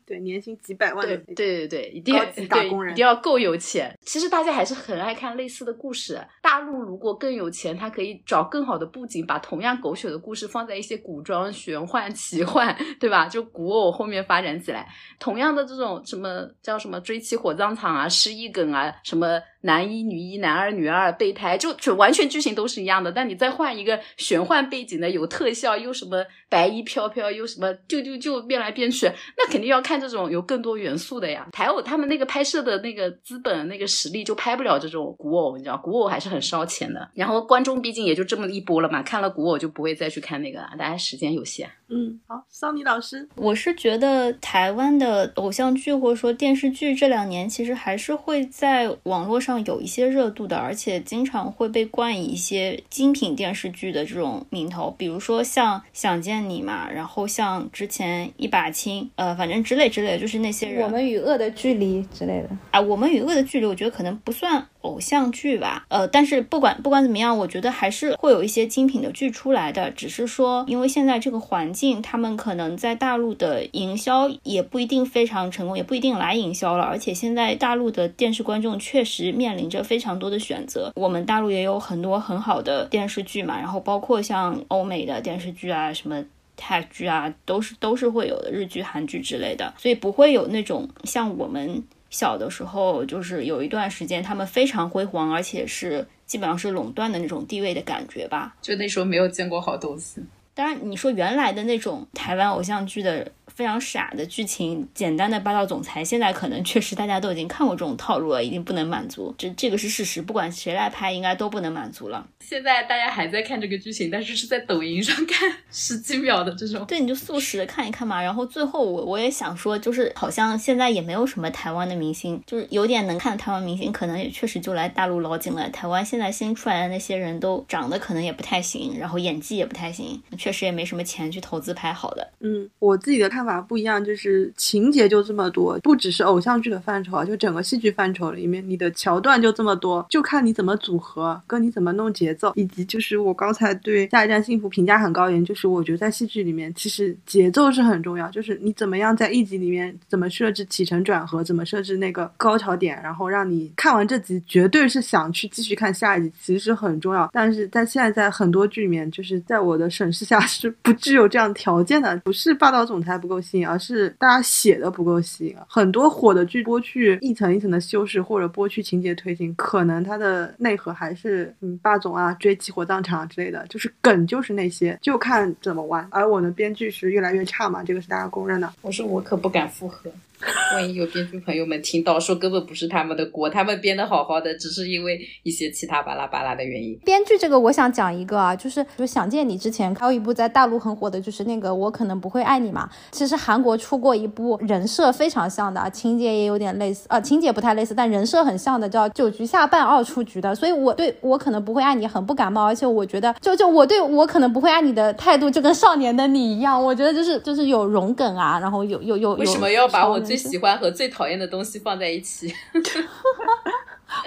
几百万的，对，一定高级打工人，一定要够有钱。其实大家还是很爱看类似的故事。大陆如果更有钱，他可以找更好的布景，把同样狗血的故事放在一些古装、玄幻、奇幻，对吧？就古偶后面发展起来，同样的这种什么叫什么追妻火葬场啊、失忆梗啊、什么男一女一、男二女二、备胎，就完全剧情都是一样的。但你再换一个玄幻背景的，有特效，又什么白衣飘飘，又什么就变来变去，那肯定要看这种有更多元素的呀。台偶他们那个拍摄的那个资本、那个实力就拍不了这种古偶，你知道，古偶还是很烧钱的。然后观众毕竟也就这么一波了嘛，看了古偶就不会再去看那个了，大家时间有限。好，桑尼老师。我是觉得台湾的偶像剧或者说电视剧这2年其实还是会在网络上有一些热度的，而且经常会被冠以一些精品电视剧的这种名头，比如说像《想见你》嘛，然后像之前一把青，反正之类，就是那些人，我们与恶的距离之类的啊。我们与恶的距离我觉得可能不算偶像剧吧，但是不管怎么样，我觉得还是会有一些精品的剧出来的。只是说因为现在这个环境，他们可能在大陆的营销也不一定非常成功，也不一定来营销了。而且现在大陆的电视观众确实面临着非常多的选择，我们大陆也有很多很好的电视剧嘛，然后包括像欧美的电视剧啊，什么泰剧啊，都是会有的，日剧、韩剧之类的，所以不会有那种像我们小的时候，就是有一段时间他们非常辉煌，而且是基本上是垄断的那种地位的感觉吧。就那时候没有见过好东西。当然你说原来的那种台湾偶像剧的非常傻的剧情，简单的霸道总裁，现在可能确实大家都已经看过这种套路了，已经不能满足，这个是事实，不管谁来拍应该都不能满足了。现在大家还在看这个剧情，但是在抖音上看10几秒的这种，对，你就速食的看一看嘛。然后最后我也想说，就是好像现在也没有什么台湾的明星，就是有点能看的台湾明星可能也确实就来大陆捞金了。台湾现在新出来的那些人都长得可能也不太行，然后演技也不太行，确实也没什么钱去投资拍好的。嗯，我自己的看法不一样，就是情节就这么多，不只是偶像剧的范畴啊，就整个戏剧范畴里面你的桥段就这么多，就看你怎么组合跟你怎么弄节奏。以及就是我刚才对下一站幸福评价很高一点，就是我觉得在戏剧里面其实节奏是很重要，就是你怎么样在一集里面怎么设置起承转合，怎么设置那个高潮点，然后让你看完这集绝对是想去继续看下一集，其实很重要。但是在现在在很多剧里面，就是在我的审视下是不具有这样条件的。不是霸道总裁不够吸引，而是大家写的不够吸引。很多火的剧剥去一层一层的修饰，或者剥去情节推进，可能它的内核还是霸总啊、追妻火葬场之类的，就是梗就是那些，就看怎么玩。而我的编剧是越来越差嘛，这个是大家公认的。我可不敢附和，万一有编剧朋友们听到说根本不是他们的锅，他们编得好好的，只是因为一些其他巴拉巴拉的原因。编剧这个我想讲一个啊，就是想见你之前还有一部在大陆很火的，就是那个我可能不会爱你嘛。其实韩国出过一部人设非常像的，情节也有点类似，情节不太类似，但人设很像的，叫九局下半二出局的。所以我对我可能不会爱你很不感冒，而且我觉得就我对我可能不会爱你的态度就跟少年的你一样，我觉得就是有容梗啊，然后有为什么要把我最喜欢和最讨厌的东西放在一起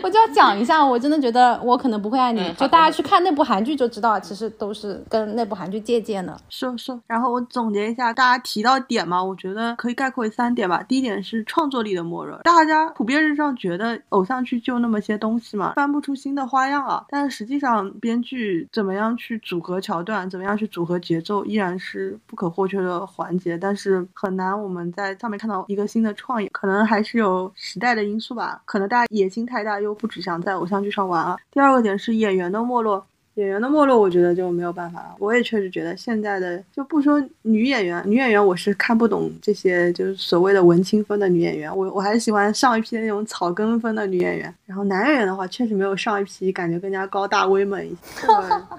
我就要讲一下，我真的觉得我可能不会爱你，就大家去看那部韩剧就知道，其实都是跟那部韩剧借鉴的。是。然后我总结一下大家提到点嘛，我觉得可以概括为三点吧。第一点是创作力的没落，大家普遍认上觉得偶像剧就那么些东西嘛，翻不出新的花样啊。但是实际上编剧怎么样去组合桥段，怎么样去组合节奏，依然是不可或缺的环节。但是很难我们在上面看到一个新的创意，可能还是有时代的因素吧，可能大家野心太大，又不只想在偶像剧上玩啊。第二个点是演员的没落，我觉得就没有办法了。我也确实觉得现在的，就不说女演员我是看不懂这些就是所谓的文青风的女演员，我还是喜欢上一批那种草根风的女演员。然后男演员的话确实没有上一批感觉更加高大威猛一些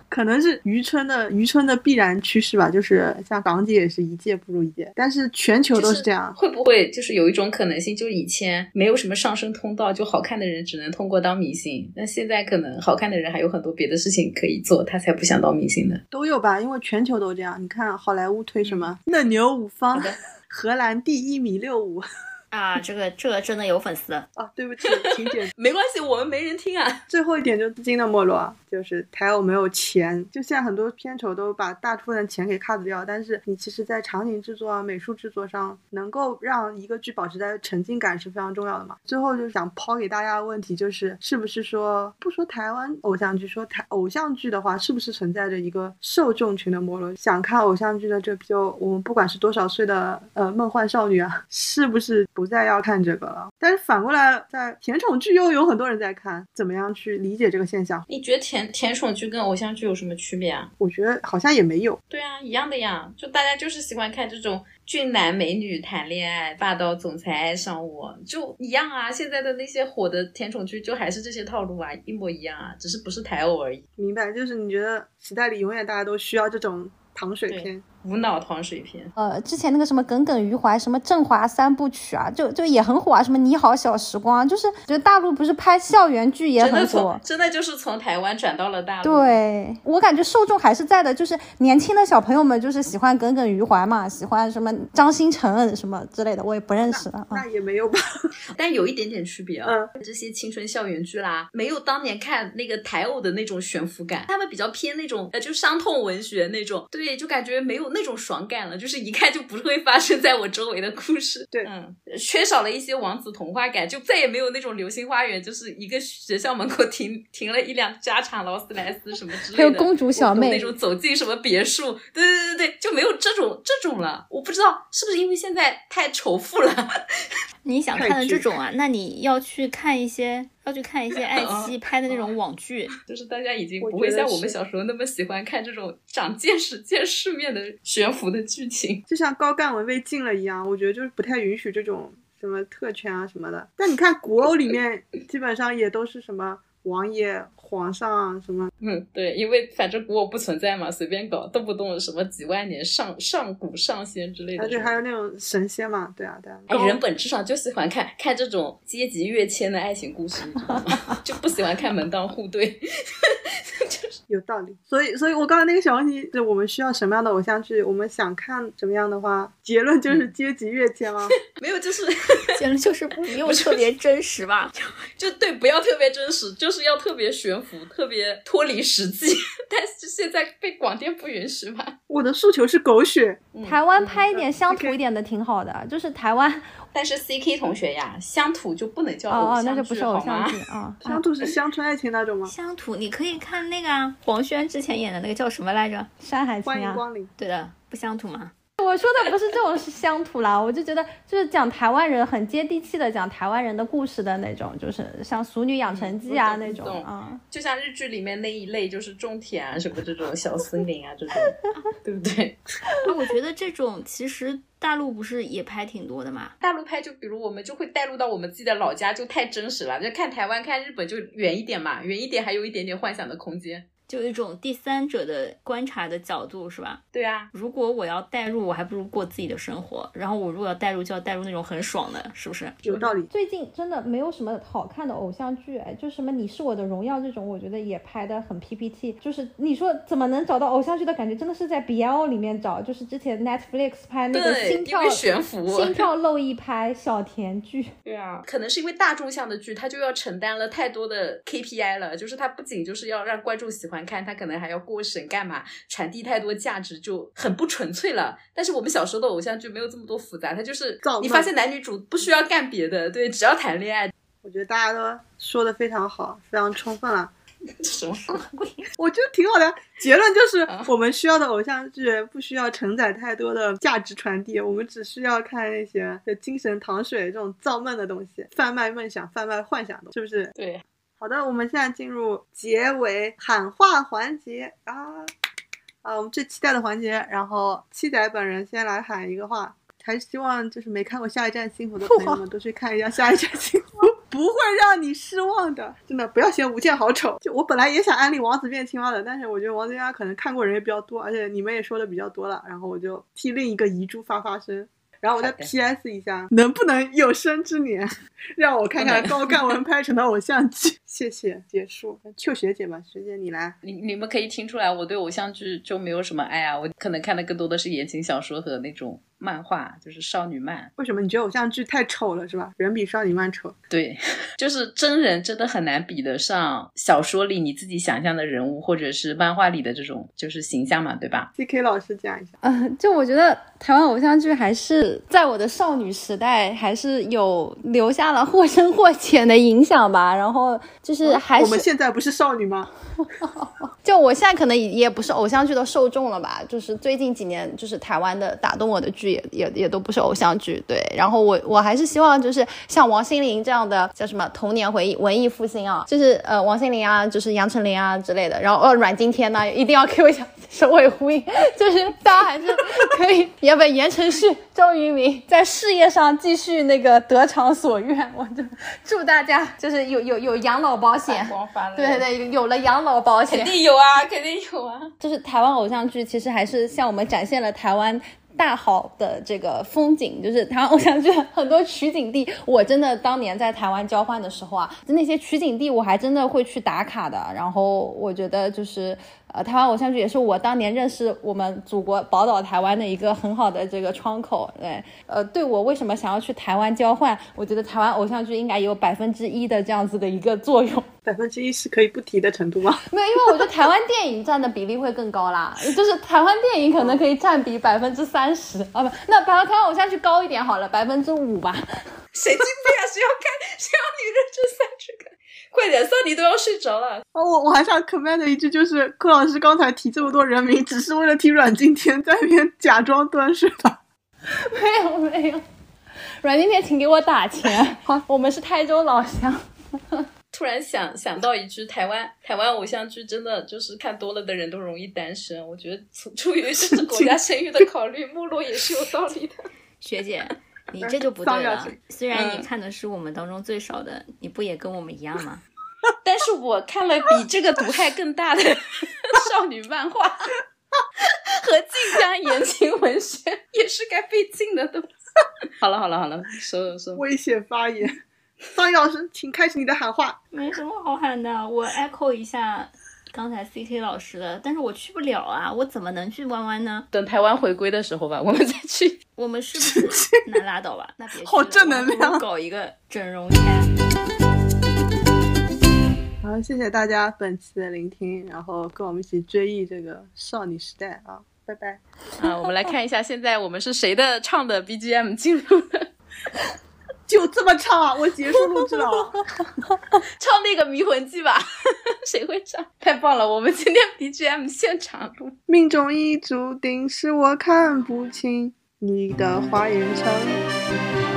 可能是渔村的必然趋势吧，就是像港姐也是一届不如一届，但是全球都是这样。会不会就是有一种可能性，就以前没有什么上升通道，就好看的人只能通过当明星，那现在可能好看的人还有很多别的事情可以做，他才不想当明星的都有吧，因为全球都这样。你看好莱坞推什么嫩牛五方，荷兰第1.65米啊，这个真的有粉丝啊！对不起，婷姐，没关系，我们没人听啊。最后一点就是资金的没落，就是台偶没有钱。就现在很多片酬都把大部分钱给 cut 掉，但是你其实在场景制作啊、美术制作上，能够让一个剧保持在沉浸感是非常重要的嘛。最后就想抛给大家的问题就是，是不是说不说台湾偶像剧，说台偶像剧的话，是不是存在着一个受众群的没落？想看偶像剧的这批，我们不管是多少岁的梦幻少女啊，是不是不再要看这个了？但是反过来在甜宠剧又有很多人在看，怎么样去理解这个现象？你觉得甜宠剧跟偶像剧有什么区别啊？我觉得好像也没有。对啊，一样的呀，就大家就是喜欢看这种俊男美女谈恋爱，霸道总裁爱上我，就一样啊。现在的那些火的甜宠剧就还是这些套路啊，一模一样啊，只是不是台偶而已。明白，就是你觉得时代里永远大家都需要这种糖水片，无脑糖水片。之前那个什么耿耿于怀，什么振华3部曲啊，就也很火啊，什么你好小时光，就是大陆不是拍校园剧也很火，真的就是从台湾转到了大陆。对，我感觉受众还是在的，就是年轻的小朋友们就是喜欢耿耿于怀嘛，喜欢什么张新成什么之类的，我也不认识了。那也没有吧，但有一点点区别啊。这些青春校园剧啦，没有当年看那个台偶的那种悬浮感，他们比较偏那种就伤痛文学那种，对，就感觉没有那种爽感了，就是一看就不会发生在我周围的故事。对，缺少了一些王子童话感，就再也没有那种流星花园，就是一个学校门口停了一辆家产劳斯莱斯什么之类的，还有公主小妹那种走进什么别墅，对，就没有这种了。我不知道是不是因为现在太仇富了你想看的这种啊，那你要去看一些爱奇艺拍的那种网剧就是大家已经不会像我们小时候那么喜欢看这种长见识见世面的悬浮的剧情，就像高干文被禁了一样，我觉得就是不太允许这种什么特权啊什么的。但你看古偶里面基本上也都是什么王爷皇上啊什么，对，因为反正古偶不存在嘛，随便搞，动不动什么几万年上古上仙之类的，而且还有那种神仙嘛，对啊。哎，人本质上就喜欢看这种阶级跃迁的爱情故事就不喜欢看门当户对就是有道理。所以我刚才那个小问题是我们需要什么样的偶像剧，我们想看什么样的话，结论就是阶级跃迁吗？没有，就是结论就是不用特别真实吧，就对，不要特别真实，就是要特别悬浮，特别脱离实际。但是现在被广电不允许嘛。我的诉求是狗血，台湾拍一点乡土一点的挺好的，就是台湾。但是 CK 同学呀，乡土就不能叫偶像剧，那就不是偶像剧啊。乡土是乡村爱情那种吗？乡土你可以看那个黄轩之前演的那个叫什么来着？山海情啊。欢迎光临。对的，不乡土吗？我说的不是这种乡土啦，我就觉得就是讲台湾人很接地气的，讲台湾人的故事的那种，就是像《俗女养成记》啊那种啊，就像日剧里面那一类，就是种田啊什么这种小森林啊这种，对不对？啊，我觉得这种其实。大陆不是也拍挺多的嘛？大陆拍就比如我们就会带入到我们自己的老家，就太真实了，就看台湾看日本就远一点嘛，远一点还有一点点幻想的空间，就一种第三者的观察的角度是吧？对啊，如果我要带入我还不如过自己的生活，然后我如果要带入就要带入那种很爽的，是不是？有道理。最近真的没有什么好看的偶像剧，就什么你是我的荣耀这种，我觉得也拍的很 PPT， 就是你说怎么能找到偶像剧的感觉，真的是在 BL 里面找，就是之前 Netflix 拍那个心跳漏一拍小甜剧。对啊，可能是因为大众向的剧它就要承担了太多的 KPI 了，就是它不仅就是要让观众喜欢看，他可能还要过审干嘛，传递太多价值就很不纯粹了。但是我们小时候的偶像剧没有这么多复杂，它就是你发现男女主不需要干别的，对，只要谈恋爱。我觉得大家都说的非常好，非常充分了。什么鬼？我觉得挺好的结论就是我们需要的偶像剧不需要承载太多的价值传递，我们只需要看那些精神糖水这种造梦的东西，贩卖梦想，贩卖幻想的，是不是？对。好的，我们现在进入结尾喊话环节啊，我们最期待的环节，然后七仔本人先来喊一个话，还是希望就是没看过《下一站幸福》的朋友们都去看一下《下一站幸福》，不会让你失望的，真的不要嫌吴建豪丑。就我本来也想安利《王子变青蛙》的，但是我觉得《王子变青蛙》可能看过人也比较多，而且你们也说的比较多了，然后我就替另一个遗珠发声。然后我再 PS 一下，能不能有生之年让我看看高干文拍成的偶像剧？谢谢，结束。Q 学姐吧，学姐你来。你们可以听出来，我对偶像剧就没有什么爱啊，我可能看的更多的是言情小说和那种漫画，就是少女漫。为什么你觉得偶像剧太丑了是吧？人比少女漫丑。对，就是真人真的很难比得上小说里你自己想象的人物，或者是漫画里的这种就是形象嘛，对吧？ CK 老师讲一下。就我觉得台湾偶像剧还是在我的少女时代还是有留下了或深或浅的影响吧，然后就是还是我们现在不是少女吗？就我现在可能也不是偶像剧的受众了吧，就是最近几年就是台湾的打动我的剧也都不是偶像剧，对。然后我还是希望就是像王心凌这样的叫什么童年回忆文艺复兴啊，就是王心凌啊，就是杨丞琳啊之类的，然后阮经天呢、一定要给我讲首尾呼应，就是大家还是可以也把言承旭周渝民在事业上继续那个得偿所愿，我就祝大家就是有养老保险，对对，有了养老保险肯定有啊，肯定有啊。就是台湾偶像剧其实还是向我们展现了台湾大好的这个风景，就是台湾偶像剧很多取景地，我真的当年在台湾交换的时候啊，那些取景地我还真的会去打卡的。然后我觉得就是台湾偶像剧也是我当年认识我们祖国宝岛台湾的一个很好的这个窗口。对，对我为什么想要去台湾交换，我觉得台湾偶像剧应该有1%的这样子的一个作用。1%是可以不提的程度吗？没有，因为我觉得台湾电影占的比例会更高啦，就是台湾电影可能可以占比30%啊，不，那台湾偶像剧高一点好了，5%吧。神经病啊！谁要你认真算这个？快点算，你都要睡着了。我还想 comment 一句，就是柯老师刚才提这么多人名，只是为了提阮经天在那边假装蹲是吧？没有，阮经天请给我打钱。好，我们是台州老乡。突然想到一句，台湾偶像剧真的就是看多了的人都容易单身，我觉得出于是国家生育的考虑，没落也是有道理的。学姐，你这就不对了，虽然你看的是我们当中最少的，你不也跟我们一样吗？但是我看了比这个毒害更大的少女漫画和晋江言情文学，也是该被禁的东西。好了，收。危险发言。桑老师请开始你的喊话。没什么好喊的，我 echo 一下刚才 CK 老师的，但是我去不了啊，我怎么能去弯弯呢？等台湾回归的时候吧，我们再去。我们是不是那拉倒吧？那别去了，好正能量，搞一个整容开。好，谢谢大家本期的聆听，然后跟我们一起追忆这个少女时代啊，拜拜啊！我们来看一下，现在我们是谁的唱的 BGM 进入了？就这么唱啊！我结束录制了，唱那个《迷魂记》吧，谁会唱？太棒了！我们今天 BGM 现场录。命中已注定是我看不清你的花言巧语，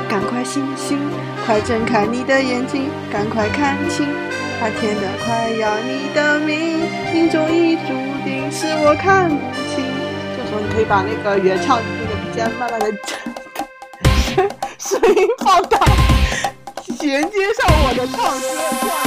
赶快醒醒，快睁开你的眼睛，赶快看清。他甜得快要你的命，命中已注定是我看不清。这时候你可以把那个原唱那个比较慢慢的声音放大，衔接上我的唱歌。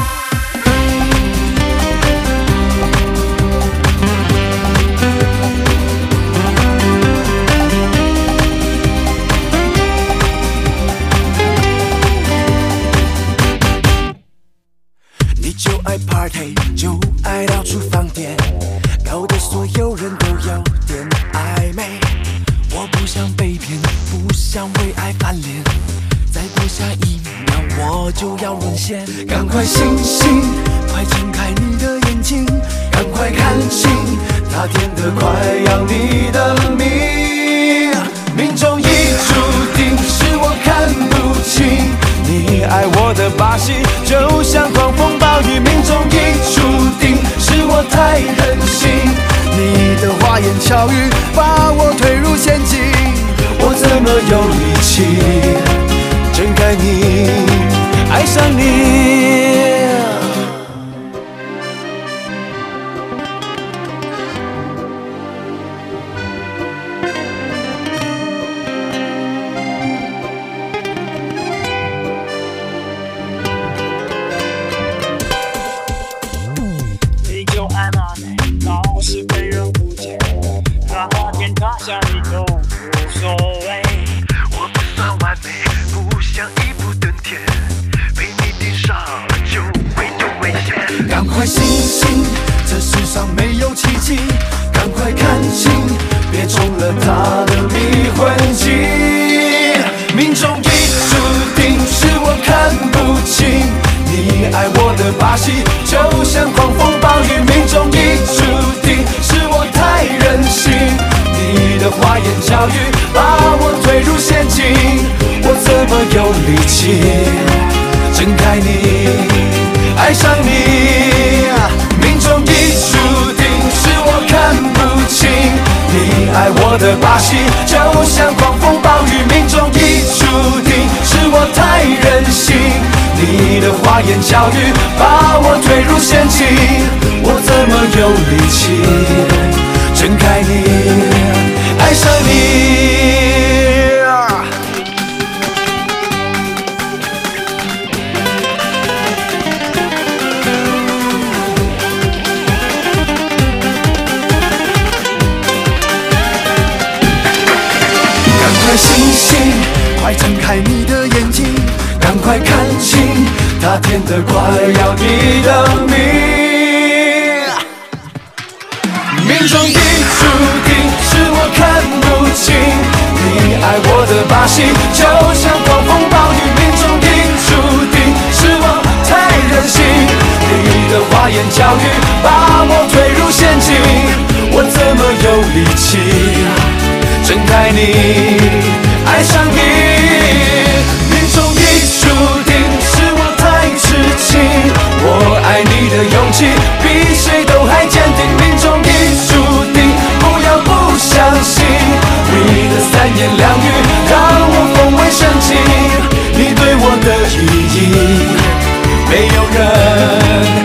就爱 party， 就爱到处放电，搞得所有人都有点暧昧。我不想被骗，不想为爱翻脸，再过下一秒我就要沦陷。赶快醒醒，快睁开你的眼睛，赶快看清，他甜得快要你的命。命中已注定，是我看不清你爱我的把戏，就像狂风暴雨，命中已注定，是我太任性。你的花言巧语把我推入陷阱，我怎么有力气睁开你，爱上你？下一种无所谓，我不算完美，不想一步登天，被你盯上了就会有危险。赶快醒醒，这世上没有奇迹，赶快看清，别中了他的迷魂计。命中已注定，是我看不清你爱我的把戏，就像狂风暴雨，命中已注定，是我太任性。你的花言巧语把我推入陷阱，我怎么有力气睁开你，爱上你？命中已注定，是我看不清你爱我的把戏，就像狂风暴雨，命中已注定，是我太任性。你的花言巧语把我推入陷阱，我怎么有力气睁开你，爱上你？赶快醒醒，快睁开你的眼睛，赶快看清，他甜得快要你的命。命中已注定，是我看不清你爱我的把戏，就像狂风暴雨，命中已注定，是我太任性。你的花言巧语把我推入陷阱，我怎么有力气睁开你，爱上你？命中已注定，是我太痴情，我爱你的勇气比谁都还坚定。命中已注定，不要不相信你的三言两语，让我风味深情。你对我的意义，没有人